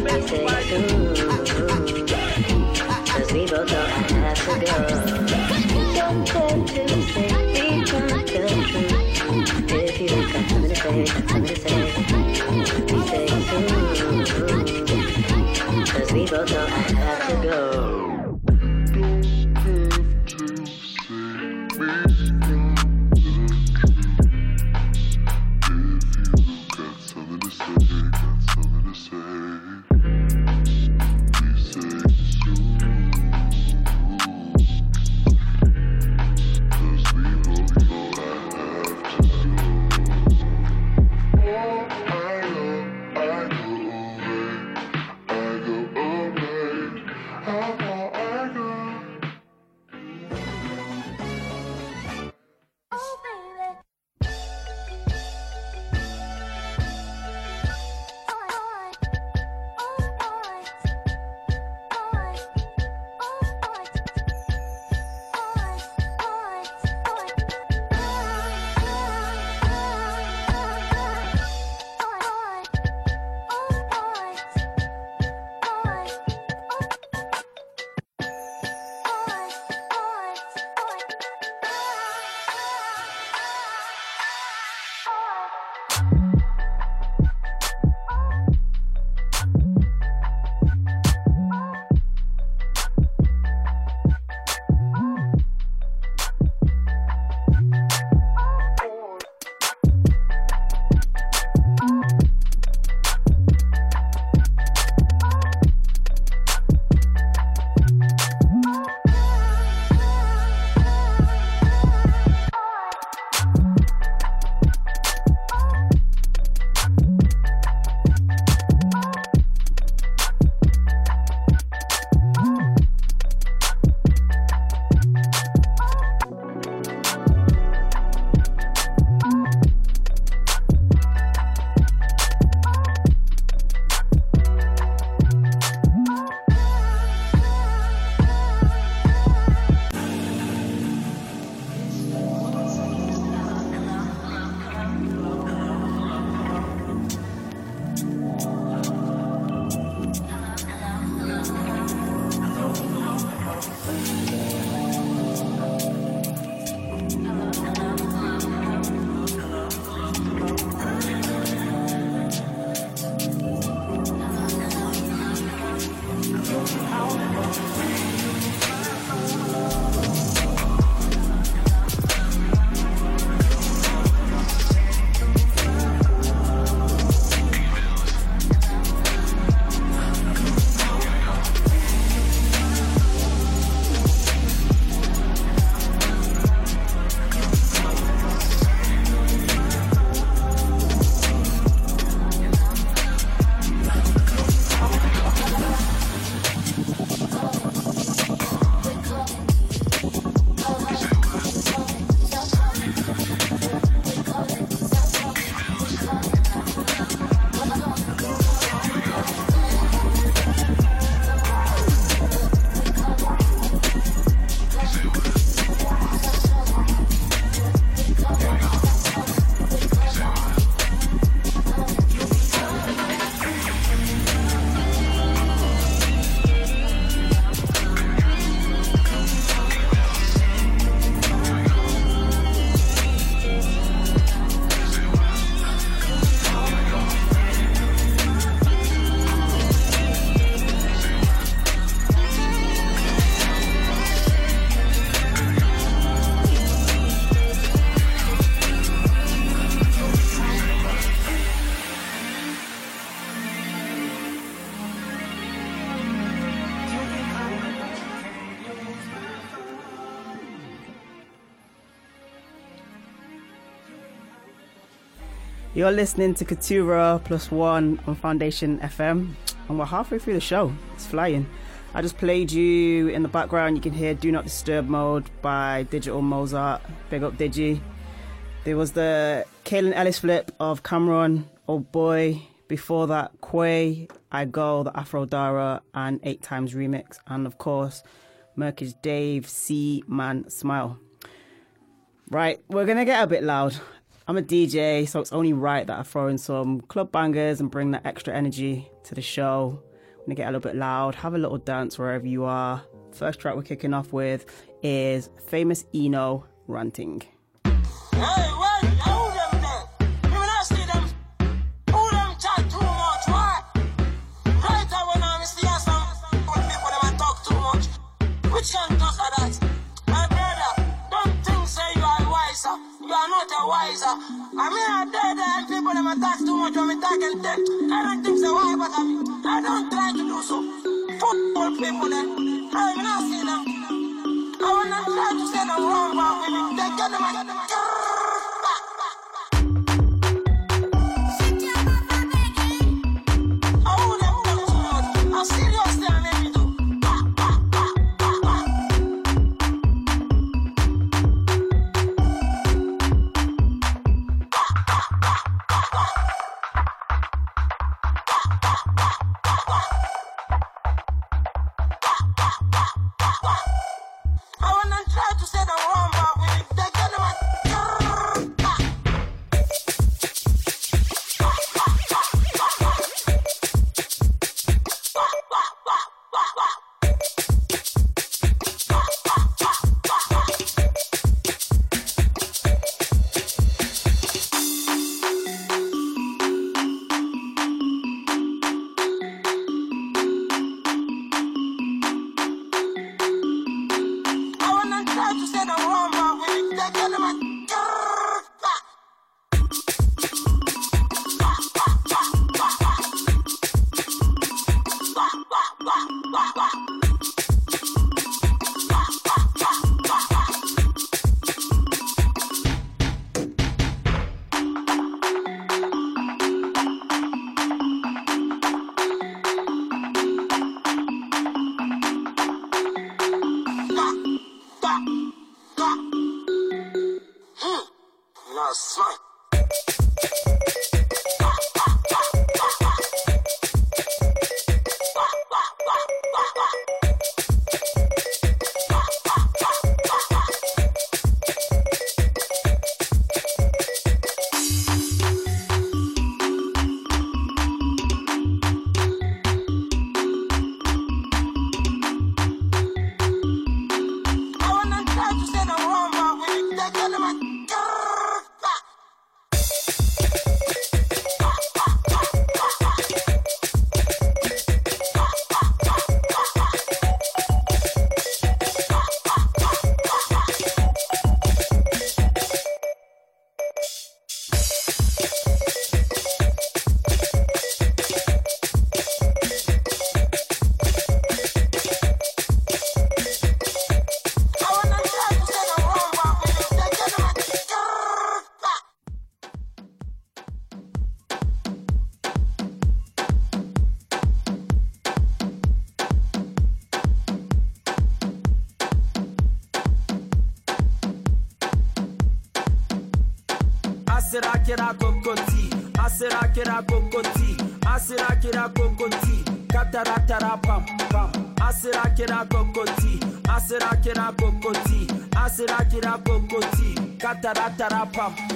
please say it soon. Cause we both know I have to go. Don't have to say me from the truth. If you got something to say, got something to say, please say it soon. Cause we both know I have to go. Thank you. You're listening to Keturah Plus One on Foundation F M, and we're halfway through the show. It's flying. I just played you in the background. You can hear Do Not Disturb Mode by Digital Mozart. Big up Digi. There was the Kaelin Ellis flip of Cameron, Oh Boy. Before that, Quay, I Go, the Afro Dara, and Eight Times remix. And of course, Murkage Dave, C Man, Smile. Right, we're going to get a bit loud. I'm a D J, so it's only right that I throw in some club bangers and bring that extra energy to the show. I'm going to get a little bit loud, have a little dance wherever you are. First track we're kicking off with is Famous Eno, Ranting. Hey, what? Who them there? Even I see them. Who them chat too much? Why? Right now when I'm still some people them I talk too much. Which can talk like that? My brother, don't think say you are wiser. You are not a wiser. I mean I dead and people them I talk too much. I mean talk and think. I don't think so why, but I mean I don't try to do so. Fuck all people then. I'm not seeing them. I wanna try to say them wrong about women. They get them and get them and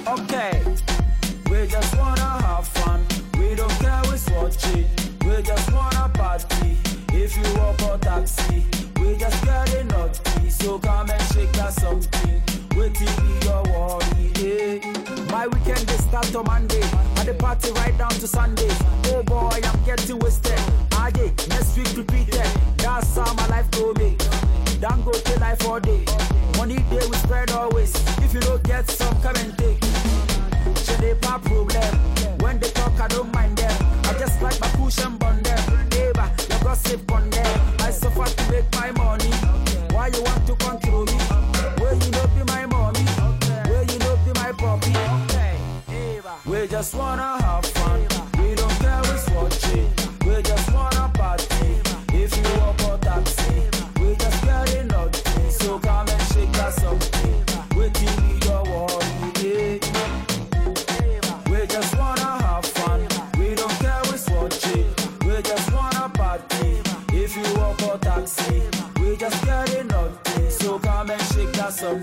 okay, we just wanna have fun, we don't care who's watching, we just wanna party, if you walk or taxi, we just get it naughty, so come and shake that something, wait till we your worry, yeah. My weekend is start on Monday, at the party right down to Sunday, oh boy I'm getting wasted, I did, next week repeated, that's how my life go me, don't go till life all day, money day we spread always, if you don't get some, come and take. They have problem. When they talk, I don't mind them. I just like my cushion bond them. Neighbor, you got safe on them. I suffer to make my money. Why you want to control me? Will you not be my mommy? Will you not be my puppy? Okay, neighbor. just wanna have fun. We don't care who's watching. We just wanna party. If you walk or taxi, we just care enough. So come and shake us up. We keep you your wall. We just wanna have fun. We don't care who's watching. We just wanna party. If you walk or taxi, we just care enough. So come and shake us up.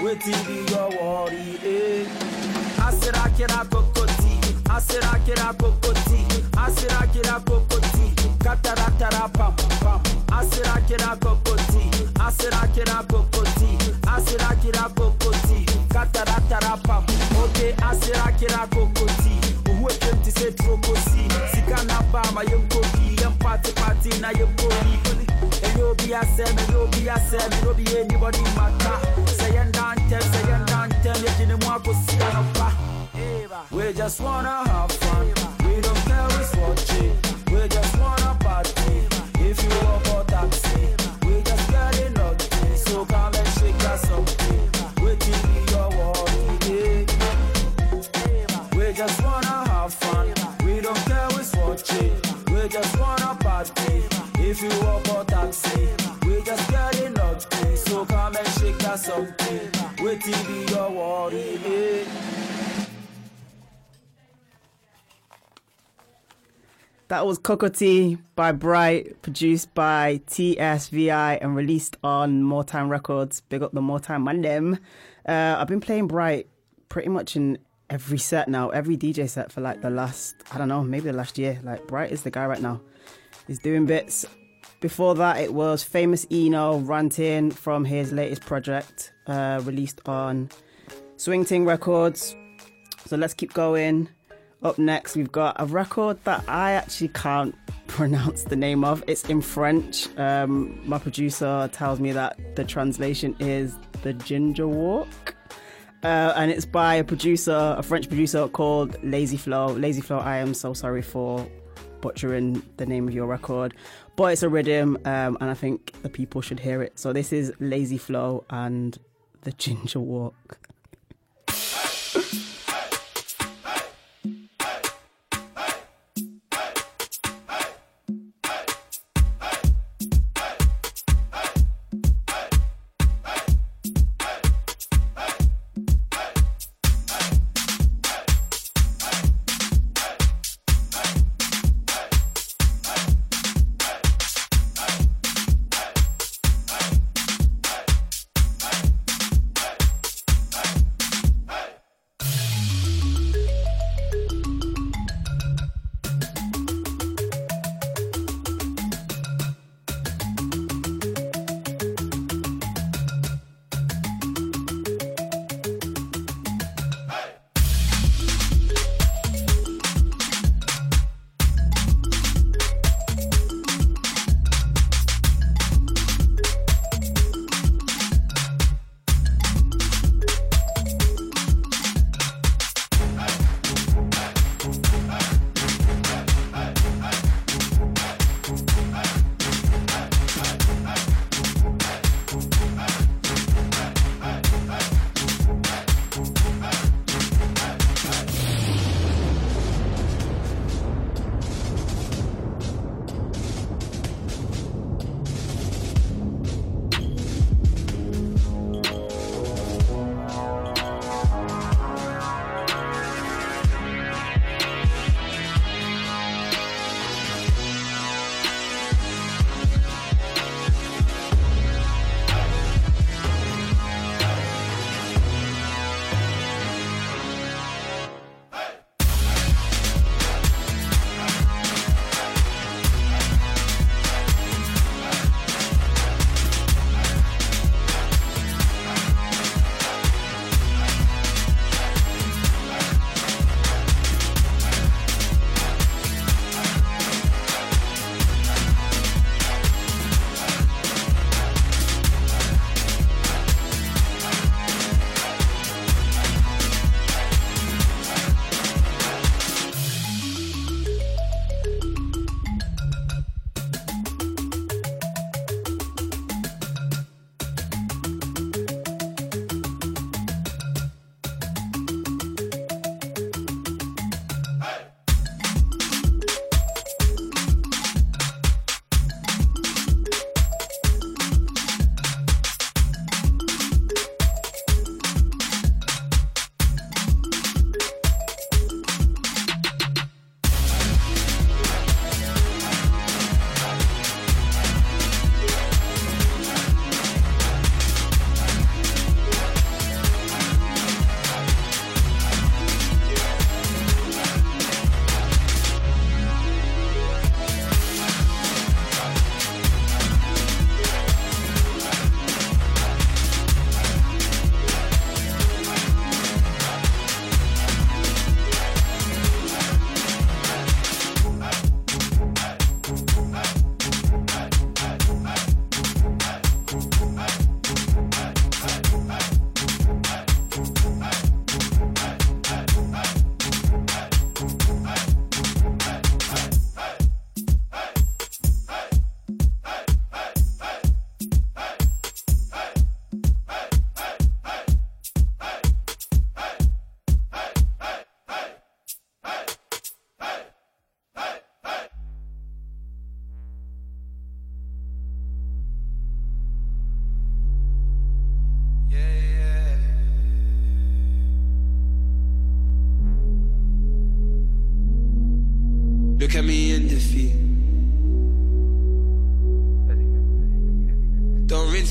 We keep you your wall. I said I get up cocoti. I said I get up cocoti. I said I get up cocoti. Kataratara pam pam. I said I get up cocoti. I said I get up cocoti. I said I get up cocoti. Kataratara pam. Okay, I said I get up cocoti. Who came to say trocosi? Sikana bama yum coki. Yum party party na yum coki. And you'll be a seven, you'll be a seven, you'll be anybody matter. Say and dance, say and dance. We just wanna have fun. We don't care who's watching. We just wanna party. If you walk or taxi, we just get enough. So come and shake us up. We keep your wall. We just wanna have fun. We don't care who's watching. We just wanna party. If you walk or taxi, we just get enough. So come and shake us up. We keep your wall. That was Cocotee by Bright, produced by T S V I and released on More Time Records. Big up the More Time Mandem. Uh, I've been playing Bright pretty much in every set now, every D J set for like the last, I don't know, maybe the last year. Like Bright is the guy right now. He's doing bits. Before that, it was Famous Eno ranting from his latest project, uh, released on Swing Ting Records. So let's keep going. Up next, we've got a record that I actually can't pronounce the name of. It's in French. Um, my producer tells me that the translation is The Ginger Walk. Uh, and it's by a producer, a French producer called Lazy Flow. Lazy Flow, I am so sorry for butchering the name of your record. But it's a rhythm, um, and I think the people should hear it. So this is Lazy Flow and The Ginger Walk.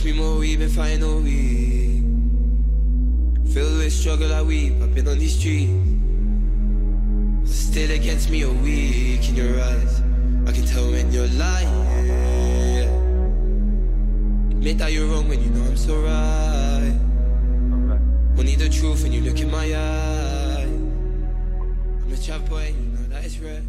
primo we've been fighting all week. Feel this struggle I weep, I've been on these streets. Still against me a week in your eyes. I can tell when you're lying. Admit that you're wrong when you know I'm so right. Only the truth when you look in my eye. I'm a trap boy and you know that it's rare.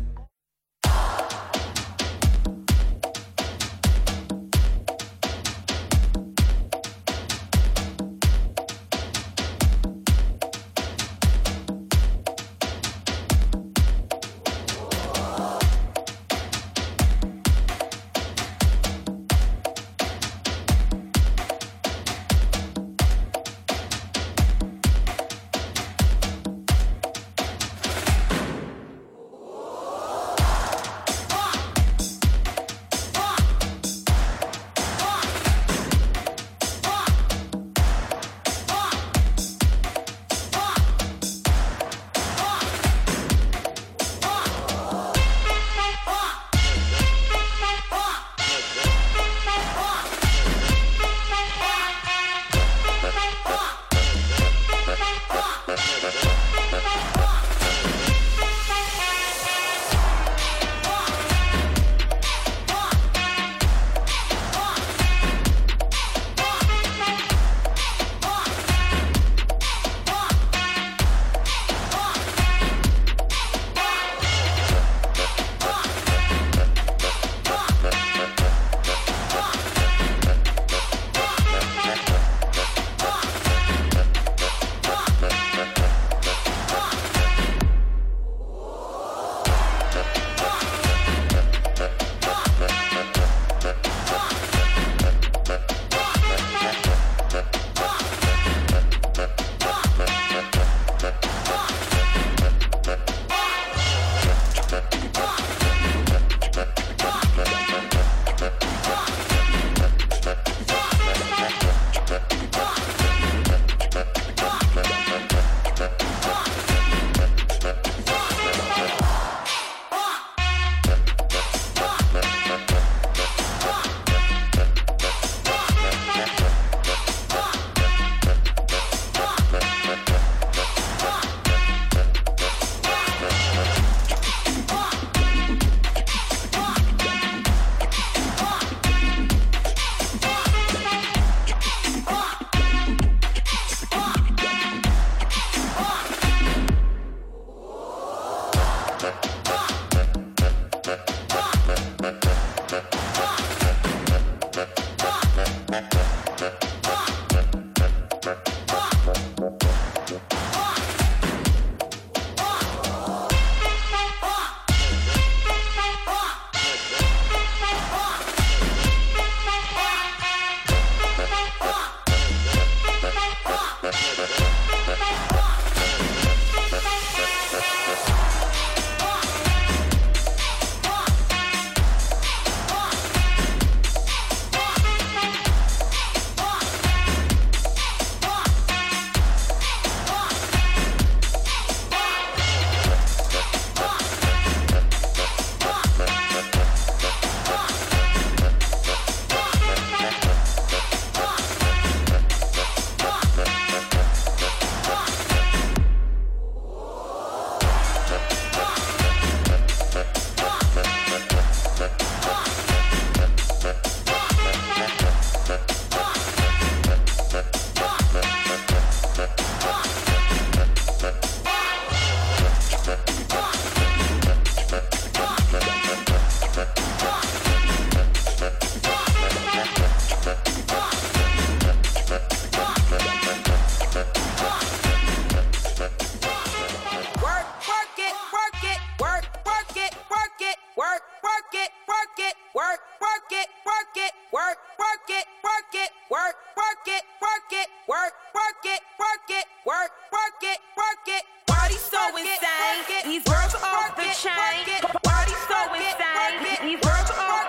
He's worth all the chain. Party's so insane. He's worth all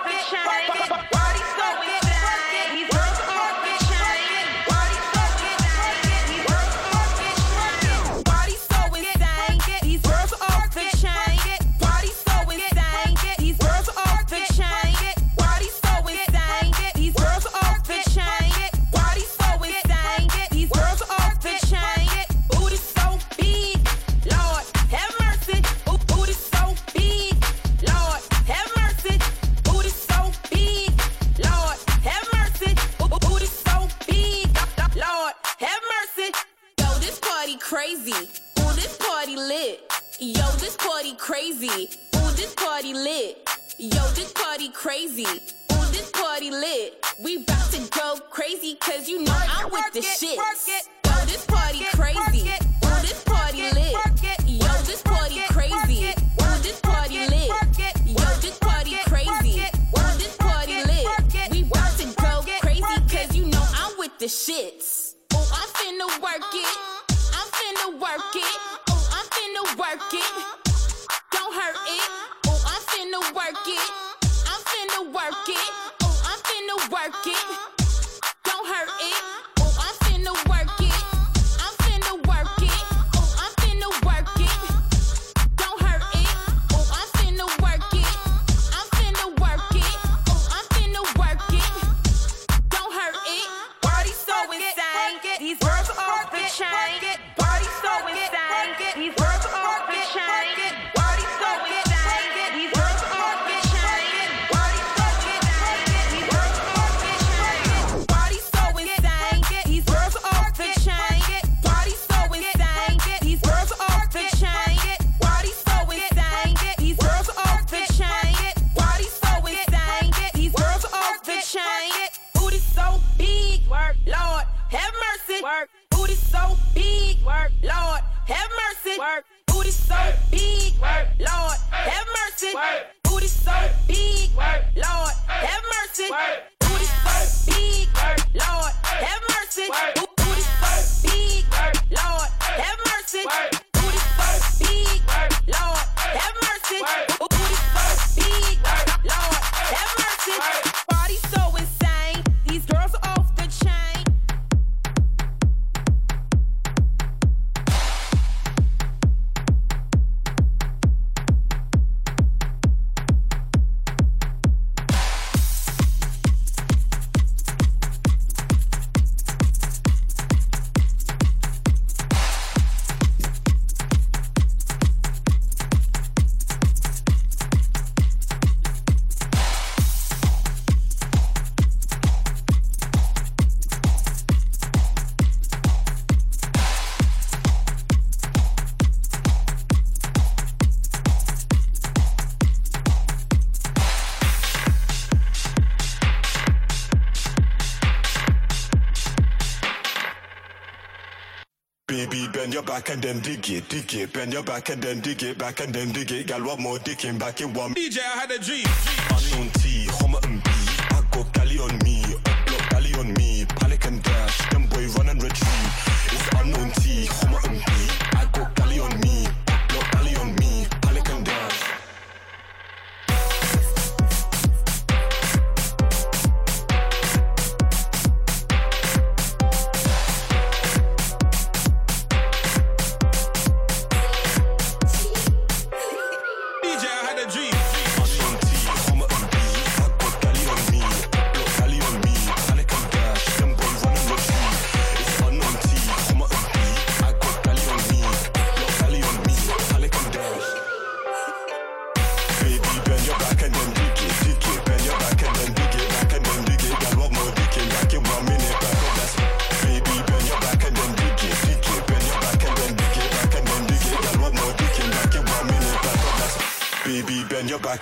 crazy. Ooh, this party lit. We bout to go crazy, cause you know I'm with the shit. Yo, this party crazy. Ooh, this party lit. Yo, this party crazy. Ooh, this party lit. Yo, this party crazy. Ooh, this party lit. We bout to go crazy, cause you know I'm with the shits. Ooh, I'm finna work it. I'm finna work it. Ooh, I'm finna work it. Don't hurt it. Oh, I'm finna work it. I'm finna work it. Oh, I'm finna work it. Don't hurt it. Oh, I'm finna work it. I'm finna work it. Oh, I'm finna work it. Don't hurt it. Oh, I'm finna work it. I'm finna work it. Oh, I'm finna work it. Don't hurt it. Party so insane. These girls are off the chain. Party so insane. These girls are off the chain. Work. Booty so big, work. Lord, have mercy. Work. Booty so big, work. Lord, have mercy. Work. Booty so big, work. Lord, have mercy. Work. Booty so big, work. Lord, have mercy. Work. Booty so big, work. Lord, have mercy. Work. Booty so big, work. Lord, have mercy. Work. Booty so big, work. Lord, have mercy. Party so insane. These girls are off the chain. Back and then dig it, dig it, bend your back and then dig it, back and then dig it, gal what more dick in back in one. D J, I had a dream. Unknown T, Homer and B, I got galley on me, up block galley on me, panic and dash, them boy run and retreat. It's unknown T, Homer and B, I got galley on me, up block galley on me, panic and dash.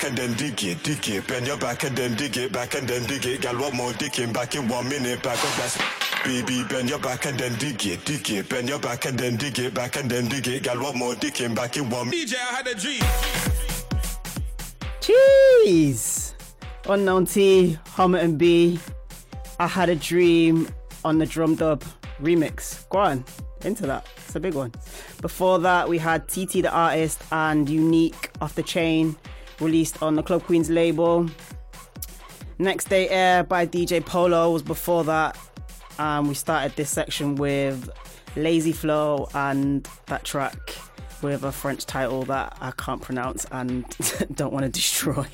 And then dig it, dig it, bend your back and then dig it, back and then dig it, gal what more dick in back in one minute, back up that's baby, bend your back and then dig it, dig it, bend your back and then dig it, back and then dig it, gal what more dick in back in one minute. D J, I had a dream. Jeez. Unknown T, Hummer and B, I Had a Dream on the Drum Dub remix. Go on, into that. It's a big one. Before that, we had T T the Artist and Unique Off the Chain, released on the Club Queens label. Next Day Air by D J Polo was before that. Um, we started this section with Lazy Flow and that track with a French title that I can't pronounce and don't want to destroy.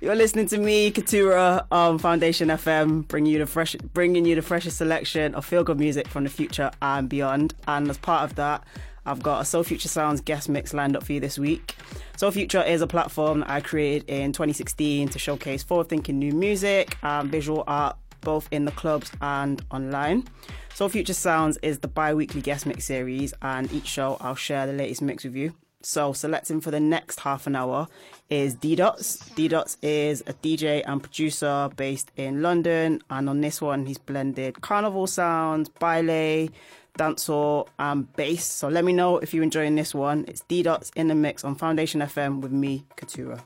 You're listening to me, Keturah, on Foundation F M, bringing you the fresh, bringing you the freshest selection of feel-good music from the future and beyond. And as part of that, I've got a Soul Future Sounds guest mix lined up for you this week. Soul Future is a platform that I created in twenty sixteen to showcase forward-thinking new music and visual art, both in the clubs and online. Soul Future Sounds is the bi-weekly guest mix series, and each show I'll share the latest mix with you. So selecting for the next half an hour is D-Dots. D-Dots is a D J and producer based in London. And on this one, he's blended carnival sounds, baile, dancehall and bass. So let me know if you're enjoying this one. It's D-Dots in the mix on Foundation F M with me, Keturah.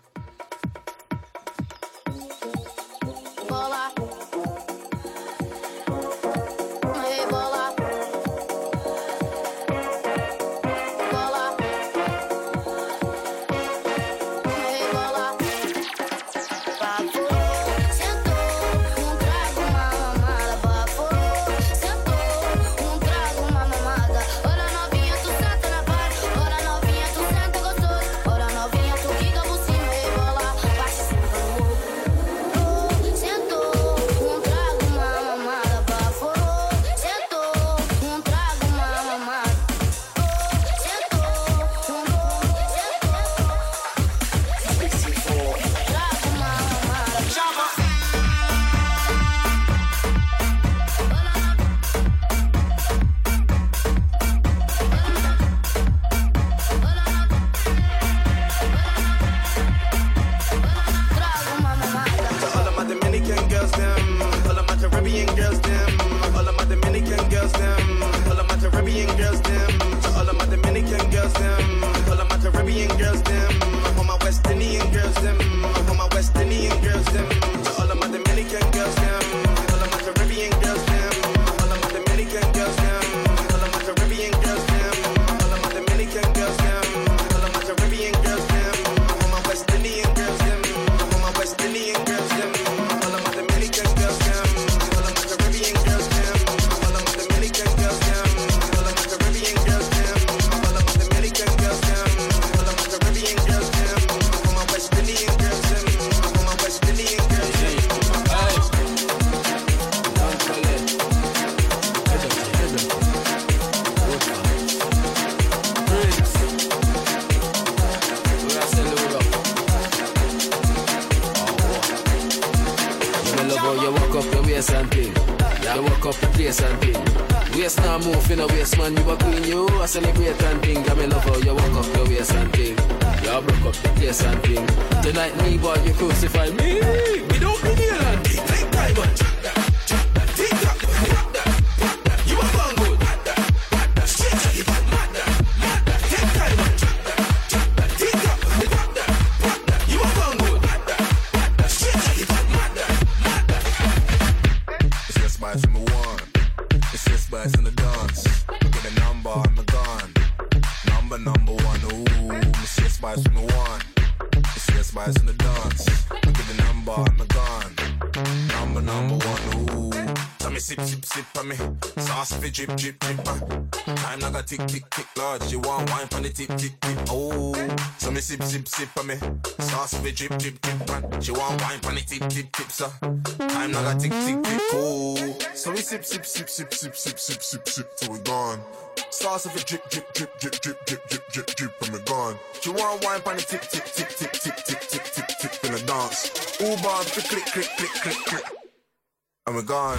Drip, drip, drip, uh. Time like a tick, tick, tick, Lord. You want wine from the tip, tip, tip, oh. So me sip, sip, sip on me. Sauce with drip, drip, drip, uh. She want wine from the tip, tip, tip, sir. Time like a tick, tick, tick, oh. So we sip, sip, sip, sip, sip, sip, sip, sip, sip, till we gone. Sauce with drip, drip, drip, drip, drip, drip, drip, drip, drip, and we gone. She want wine from the tip, tip, tip, tip, tip, tip, tip, tip, tip, in a dance. Ooh, bob, click, click, click, click, click, and we gone.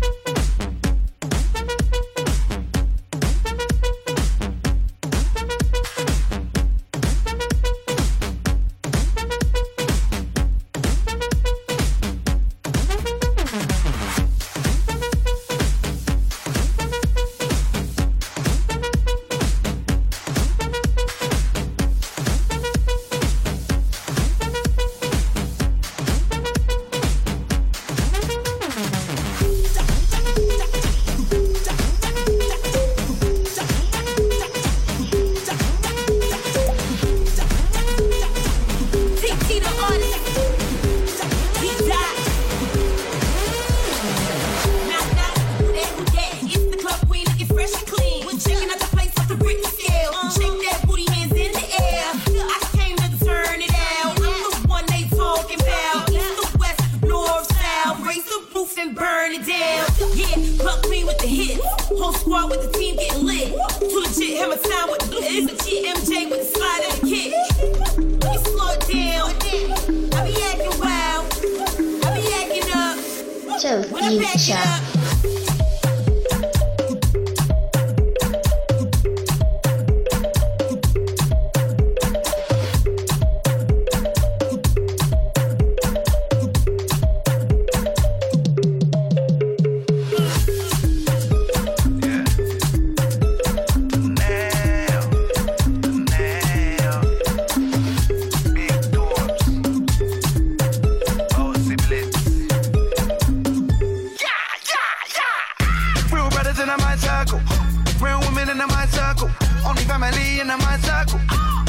Real women in my circle. Only family in my circle.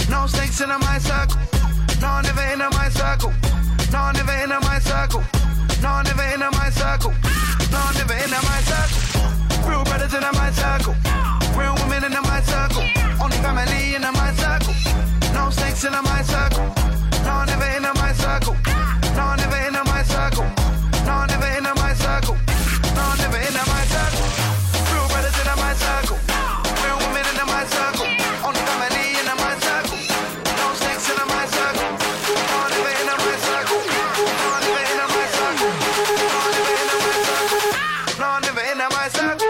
No snakes in my circle. No, never in my circle. No, never in my circle. No, never in my circle. No, never in my circle. Real brothers in my circle. Real women in my circle. Only family in my circle. No snakes in my circle. No, never in my circle. No, never in my circle. No, never in my circle. No, never in my circle. Real brothers in my circle. Real women in my circle. Only family in my circle. No snakes in my circle. No, never in my circle. No, never in my circle. No, never in my circle. No, never in my circle.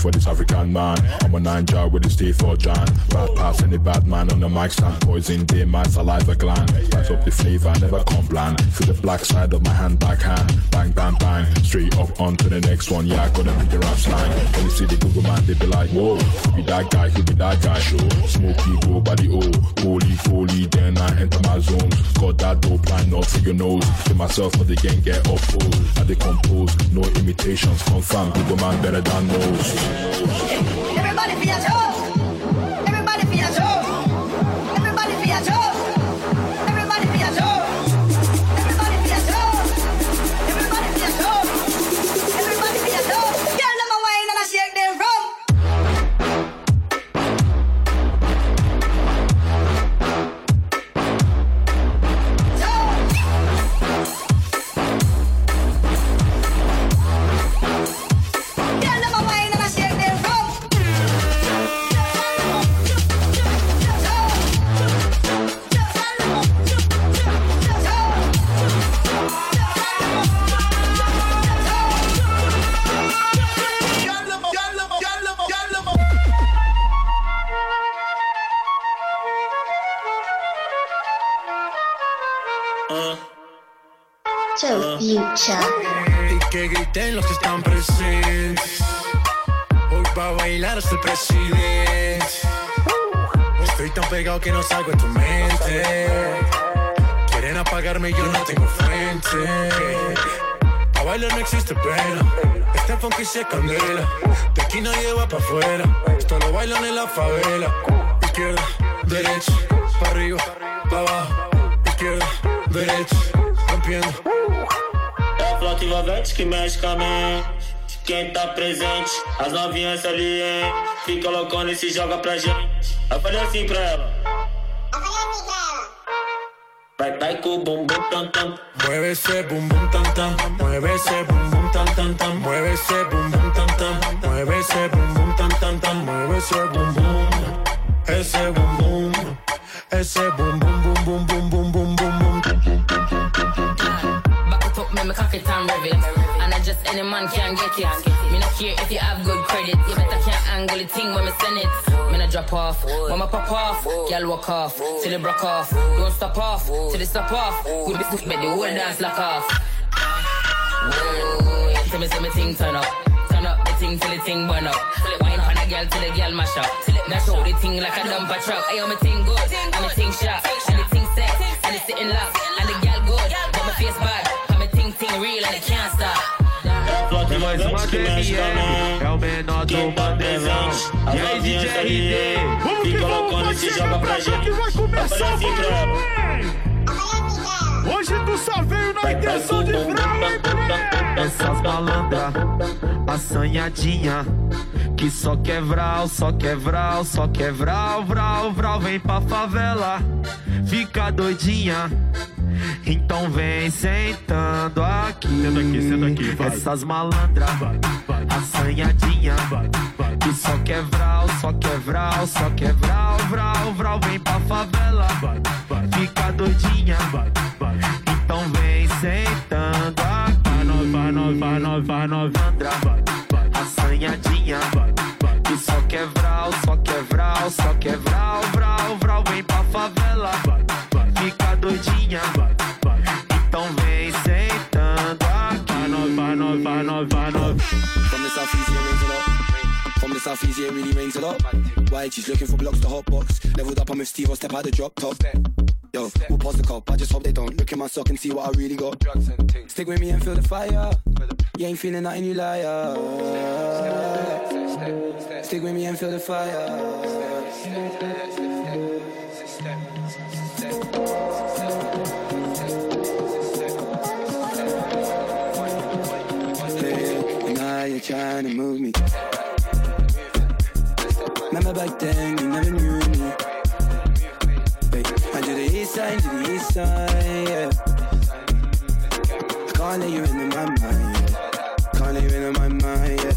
For this African man, I'm a ninja with a stay for John. Bad pass and the bad man on the mic stand. Poison day, my saliva gland. Light up the flavor, never complain. Feel the black side of my hand, backhand. Bang, bang, bang. Straight up on to the next one. Yeah, I gotta be the rap slang. When you see the Google man, they be like, whoa, who be that guy, who be that guy. Show Smokey, go by the O. Holy, holy, then I enter my zone. Got that dope line, not for your nose. Get myself for the gang, get up old. I decompose, no imitations. Confirm, Google man better than most. Everybody be at home. Everybody be at home. Everybody be at home. Everybody be at home. Everybody be at home. Everybody be at home. Everybody be at home. Girl, them away and I shake them from. Y que griten los que están presentes. Hoy va a bailar hasta el presidente. Estoy tan pegado que no salgo de tu mente. Quieren apagarme y yo no tengo frente. A bailar no existe pena. Este funky se candela. De aquí nadie va pa' afuera. Esto lo bailan en la favela. Izquierda, derecha, pa' arriba, pa' abajo. Izquierda, derecha, rompiendo. Flor envolvente que mexe com a mente. Quem tá presente, as novinhas ali, hein? Fica loucona e se joga pra gente. Eu falei assim pra ela. Eu falei assim pra ela. Vai, vai com o bumbum tam tam. Mueve esse bumbum tam tam. Mueve esse bumbum tam tam tam. Mueve esse bumbum tam tam. Mueve esse bumbum tam tam tam. Mueve esse bumbum. Esse bumbum. Esse bumbum bum bum bum bum bum bum bum. Me my cock it and rev it, and I just any man can get it. Me not care if you have good credit, you better can't angle the thing when me send it. Me not drop off, when me pop off, girl walk off, till it broke off. Don't stop off, till it stop off. Good business, but the whole dance lock off. Whoa, till me see me thing turn up, turn up the thing till the thing burn up. Till it wind up on a girl till the girl mash up. Till it mash up the thing like a dumper truck. Ayo, me thing good, and me thing sharp, and the thing sex, and the sitting lock, and the girl good, but my face bad. Real and it can't stop. É flota envolvente que mexe com a mente. É o menor do bandejão. E aí D J R D, fica loucona e se joga pra gente. Eu falei assim pra ela. Hoje tu só veio na intenção de fraude. Essas malandras assanhadinha que só quer vral, só quer vral, só quer vral, vral, vral. Vem pra favela, fica doidinha. Então vem sentando aqui, senta aqui, senta aqui, vai. Essas malandras assanhadinha vai, vai. Que só quer vral, só quer vral, só quer vral, vral, vral. Vem pra favela, vai, vai. Fica doidinha vai, vai. Então vem sentando aqui. Vai, vai, vai, vai, vai, vai, vai. Assanhadinha vai, vai. Que Só que é vral, só que é vral, só que é vral, vral, vral. Vem pra favela, fica doidinha. Então vem sentando aqui. Vai, vai, vai, vai, vai, vai. From the south east, it rains a lot. From the south east, it really rains a lot. Y G's looking for blocks to hotbox. Leveled up, I'm with Steve, I'll step out the drop top. Yo, we'll pass the cop, I just hope they don't look in my sock and see what I really got. Drugs and things. Stick with me and feel the fire. You ain't feeling nothing, you liar. Stick with me and feel the fire. Hey, now you're trying to move me. Remember back then, you never knew me. To the east side, to the east side, yeah. I can't let you into my mind, yeah. Can't let you into my mind, yeah.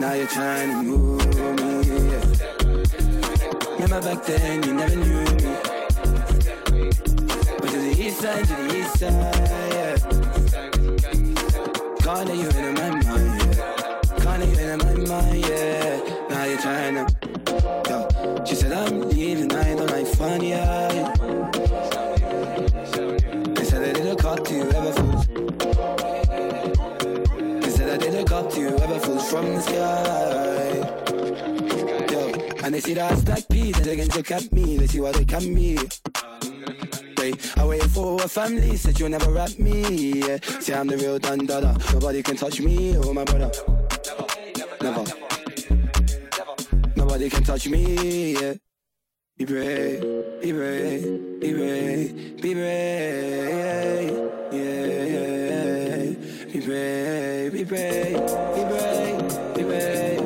Now you're trying to move me, yeah. Remember back then, you never knew me. But to the east side, to the east side, yeah. Can't let you into my mind, yeah. Can't let you into my mind, yeah. Now you're trying to. Yo, she said I'm leaving, I don't like funny eyes. They said I didn't cop to you ever fools. They said I didn't cop to you ever fools from the sky. Yo, and they see that I stack peas, they can look at me, they see what they can be. I wait for a family, said you'll never rap me. Yeah. See I'm the real Dandada, nobody can touch me or my brother. Never. Nobody can touch me, yeah. Be brave, be brave, be brave, be brave, yeah, yeah, yeah. Be brave, be brave, be brave, be brave, yeah.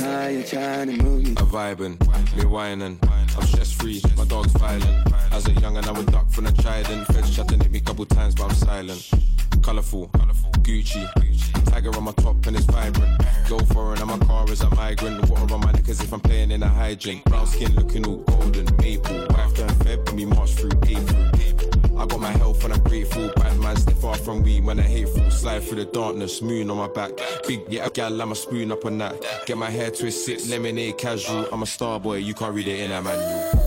Now you're trying to move me. I'm vibing, me whining. I'm stress free, my dog's violent. As a young and I would duck from the Trident. Feds chatting at me a couple times, but I'm silent. Colourful, Gucci, tiger on my top and it's vibrant. Go foreign and my car is a migrant. Water on my neck as if I'm playing in a hydrant. Brown skin looking all golden, maple. Wife turned Feb and we march through April. I got my health and I'm grateful. Bad man stay far from weed when I hateful. Slide through the darkness, moon on my back. Big yeah, gal, I'm a spoon up on that. Get my hair twisted, lemonade casual. I'm a star boy, you can't read it in that manual.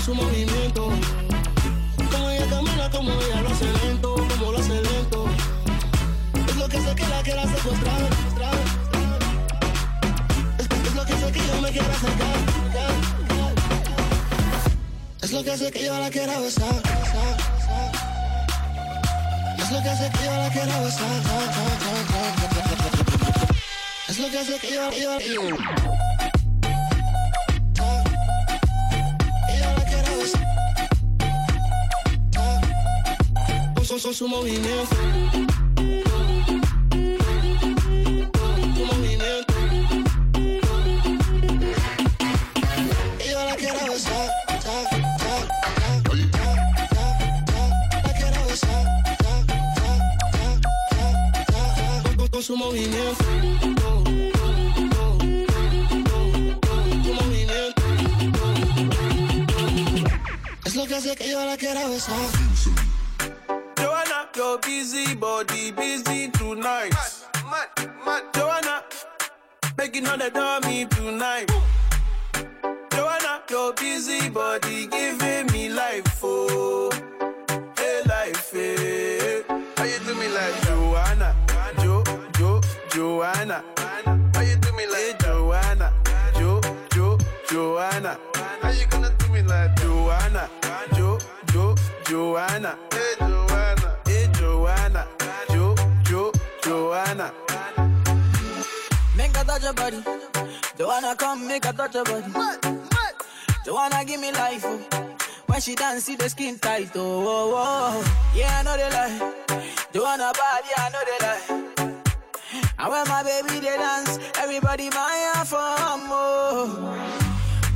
Movimiento, tu movimiento, mismo que hace que yo la quiera besar. Joanna, you're busy, body busy tonight. Mad, mad, mad. Joanna, making all the dummy tonight. Ooh. Joanna, you're busy, body giving me life, oh, hey life, hey. How you do me like Joanna, Jo, Jo, Joanna? How you do me like Joanna, Jo, Jo, Joanna? How you gonna do me like Joanna, Jo, Jo, Joanna? Hey Joanna, hey Joanna, Jo, Jo, Joanna. Make a touch your body, Joanna come make a touch your body. Mad, mad. Joanna give me life, oh. When she dance, see the skin tight, oh, oh, oh. Yeah, I know they lie, Joanna body, I know they lie. And when my baby they dance, everybody my for oh.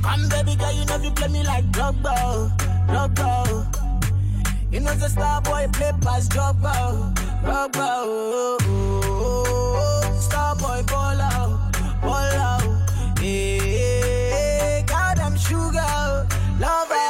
Come baby girl, you know you play me like Drogba, Drogba. You know the star boy play past Drogba, Drogba, oh, oh, oh. Star boy ball out, ball out. Hey, hey, God, I'm sugar, love I.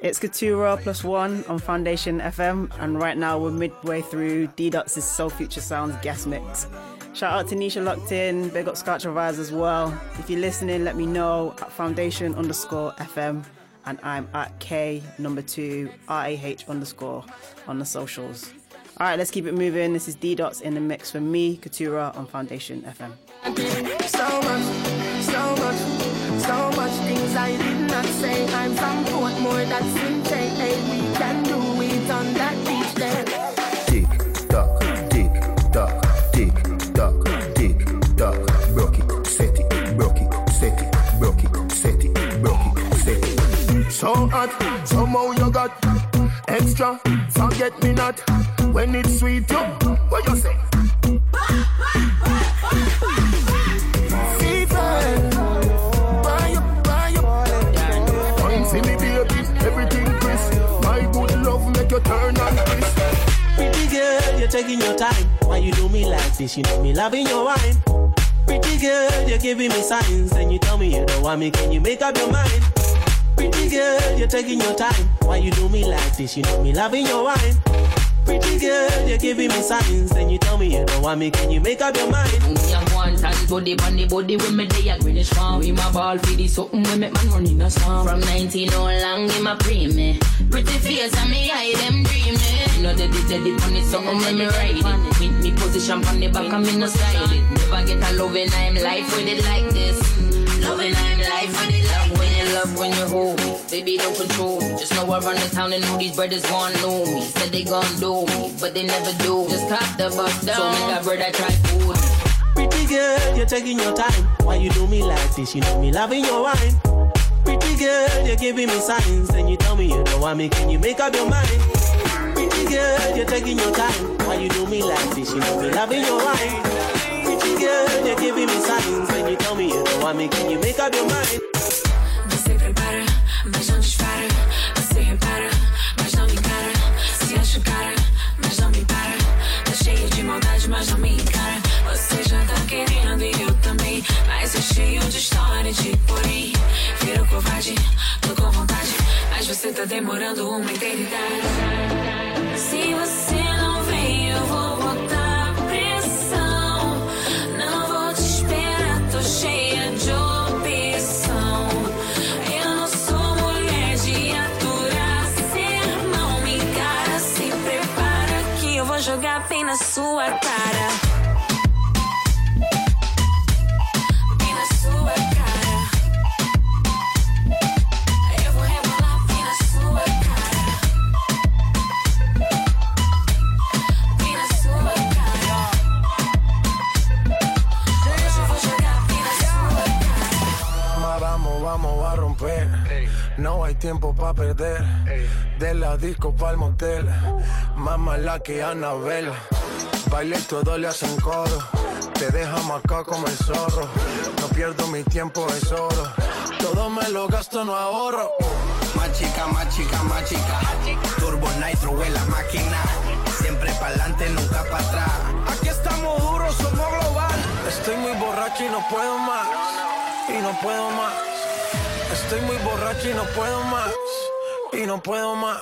It's Keturah plus one on Foundation F M, and right now we're midway through D-Dots' Soul Future Sounds guest mix. Shout out to Nisha Locked In, big up Scarcha Vaz as well. If you're listening, let me know at Foundation underscore F M, and I'm at K number two R A H underscore on the socials. All right, let's keep it moving. This is D-Dots in the mix for me, Keturah, on Foundation F M. So much, so much. So much things I did not say. I'm from Portmore, that's in J A. We can do it on that beach there. Tick tock, tick tock, tick tock, tick tock. Broke it, set it, broke it, set it, broke it, set it, broke it, set it. So hot, somehow you got extra. Forget me not when it's sweet. You, what you say? Turn on this. Pretty girl, you're taking your time. Why you do me like this? You know me loving your wine. Pretty girl, you're giving me signs, and you tell me you don't want me. Can you make up your mind? Pretty girl, you're taking your time. Why you do me like this? You know me loving your wine. Pretty girl, you're giving me signs, and you tell me you don't want me. Can you make up your mind? Me a one tight body, bunny body with me day a greenish farm. We my ball for the something when make man run in a storm. From nineteen all long, in my preemie. Pretty face and me eye them dreaming. You know they did they did on it, something when me ride it. With me position from the back and me no slide it. Never get a loving, I'm life with it like this. Loving, I'm life with it like this. Love when you hold me, baby don't control me. Just know I run the town and all these brothers gon' know me. Said they gon' do me, but they never do. Just cop the bus down, so make a brother try food. Pretty girl, you're taking your time. Why you do me like this? You know me loving your wine. Pretty girl, you're giving me signs, and you tell me you don't want me. Can you make up your mind? Pretty girl, you're taking your time. Why you do me like this? You know me loving your wine. Pretty girl, you're giving me signs, and you tell me you don't want me. Can you make up your mind? Prepara, mas não dispara. Você repara, mas não me encara. Se acha cara, mas não me para. Tá cheio de maldade, mas não me encara. Você já tá querendo e eu também. Mas é cheio de história de pori. Virou covarde, tô com vontade. Mas você tá demorando uma eternidade. Se você não vem, eu vou botar pressão. Não vou te esperar, tô cheia de opção. Jogar bem na sua cara. Bem na sua cara. Eu vou rebolar bem na sua cara. Bem na sua cara. Hoje eu vou jogar bem na sua cara. Mas vamos, vamos a romper. No hay tiempo pa' perder. De la disco pa'l motel. Más mala que Anabel. Baile todo le hacen coro. Te deja marcado como el zorro. No pierdo mi tiempo, es oro. Todo me lo gasto, no ahorro. Más chica, más chica, más chica. Turbo Nitro en la máquina. Siempre pa'lante, nunca pa' atrás. Aquí estamos duros, somos global. Estoy muy borracho y no puedo más. Y no puedo más. Estoy muy borracho y no puedo más. Y no puedo más.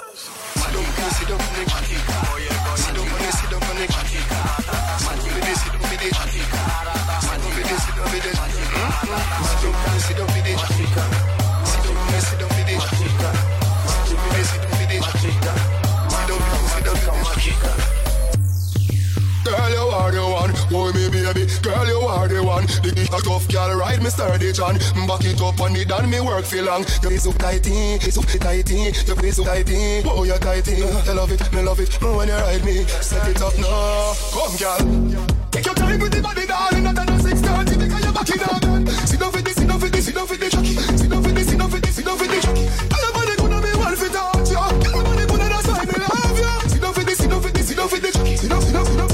Girl, you are the one, oh me baby. Girl, you are the one. The dish a tough girl, ride me sturdy chan. Back it up on it and me work for long. You so tighty, you so tighty, you be so tighty. Oh, you tighty, I love it, me love it. When you ride me, set it up now. Come, girl. Take your time with the body, darling. Not another six thirty because you're back in again. Sit down for this, sit down for this, sit down for this. Sit down for this, sit down for this, sit down for this. All your body gonna be one fit out, yo. All your body gonna dance like me love you. Sit down for this, sit down for this, sit down for this. Sit down, sit down, sit down.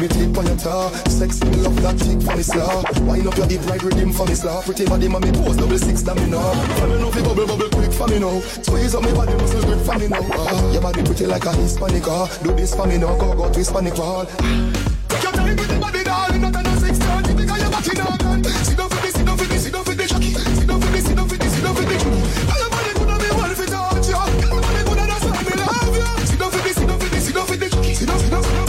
Me take on your tar, sexy love that chick for me slaw. Wind up your deep right rhythm for me slaw. Pretty body mommy pose double six that me now. From me know fi bubble bubble quick for me now. Squeeze up me body muscle grip for me now. Uh, your body pretty like a Hispanic ah. Do this for me now, go go to Hispanic wall. Take your time with the body darling, not another six thirty because you're back in again. Sit down for this, sit down for this, sit down for this. Sit down for this, sit down for this, sit down for this. All your body gonna be one fit out, yo. All your body gonna dance like me love you. Sit down for this, sit down for this, sit down for this. Sit down, sit down, sit down.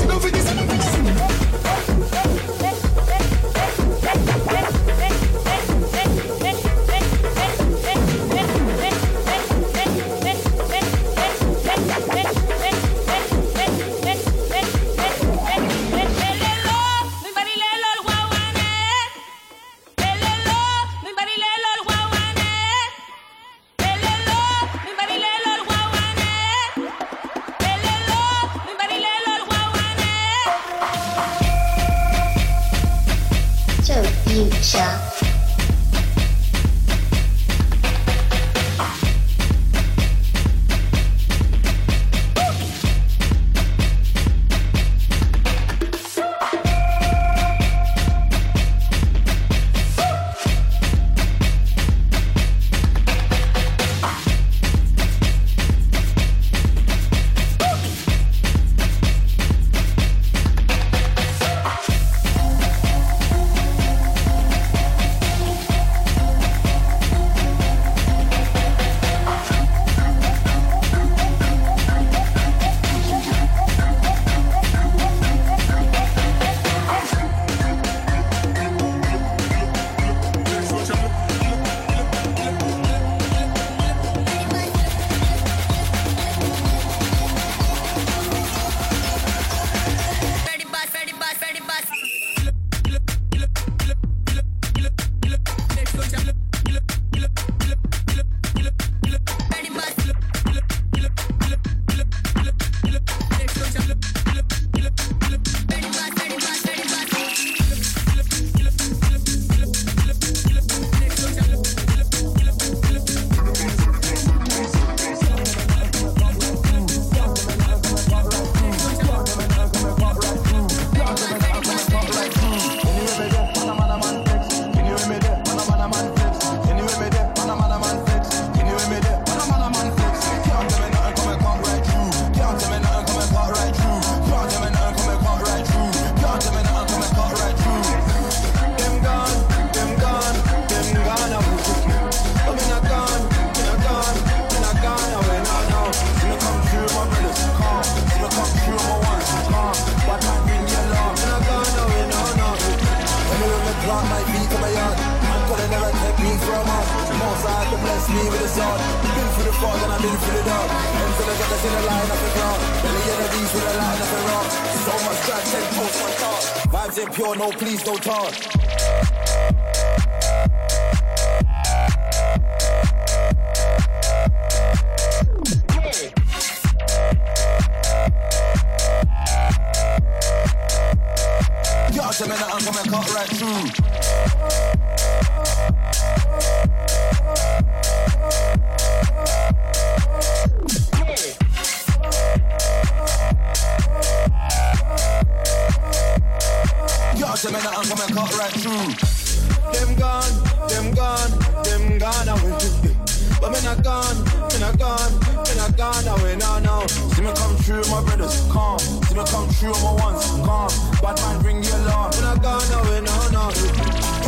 Them gone, them gone, them gone away. But me not gone, me not gone, me not gone away now, now. See me come through, my brothers calm. See me come through, my ones calm. Bad man bring the alarm. Me not gone away now, now.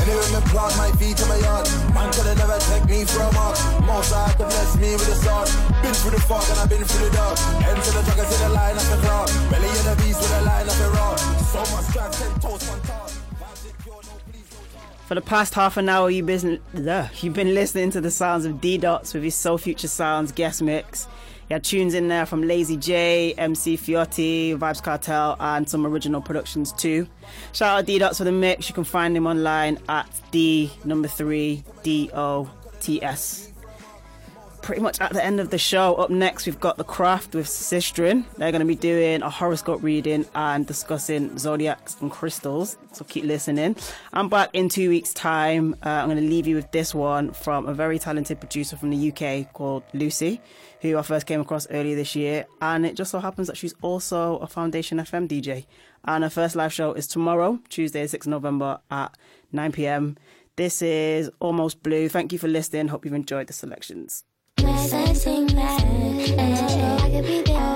Anyway, me plant my feet in my yard. Man could have never take me for a mark. Most I had to bless me with a sword. Been through the fog and I've been through the dark. End to the dragon, see the line of the draw. Belly of the beast with a line of the raw. So much strength, ten toes, one tar. For the past half an hour, you've been, you've been listening to the sounds of D-Dots with his Soul Future Sounds guest mix. You had tunes in there from Lazy J, M C Fiotti, Vibes Cartel, and some original productions too. Shout out D-Dots for the mix. You can find him online at D number three D O T S. Pretty much at the end of the show. Up next, we've got The Craft with Sistrin. They're going to be doing a horoscope reading and discussing zodiacs and crystals, so keep listening. I'm back in two weeks' time. Uh, I'm going to leave you with this one from a very talented producer from the U K called Lucy, who I first came across earlier this year, and it just so happens that she's also a Foundation F M D J. And her first live show is tomorrow, Tuesday, sixth of November at nine p.m. This is Almost Blue. Thank you for listening. Hope you've enjoyed the selections. Sensing that I could be there.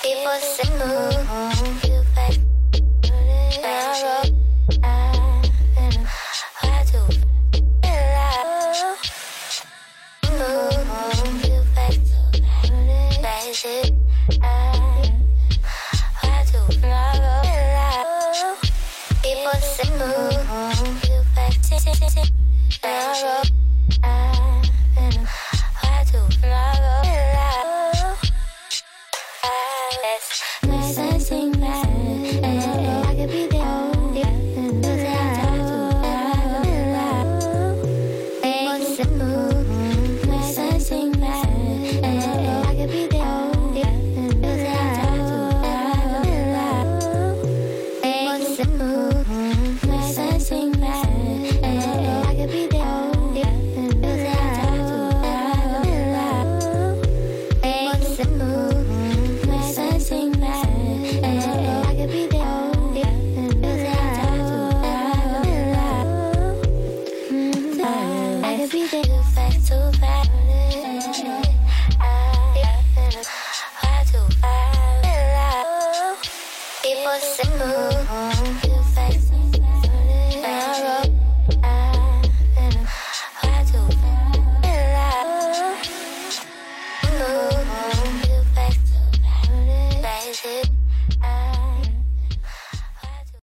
People say move, you back to the road.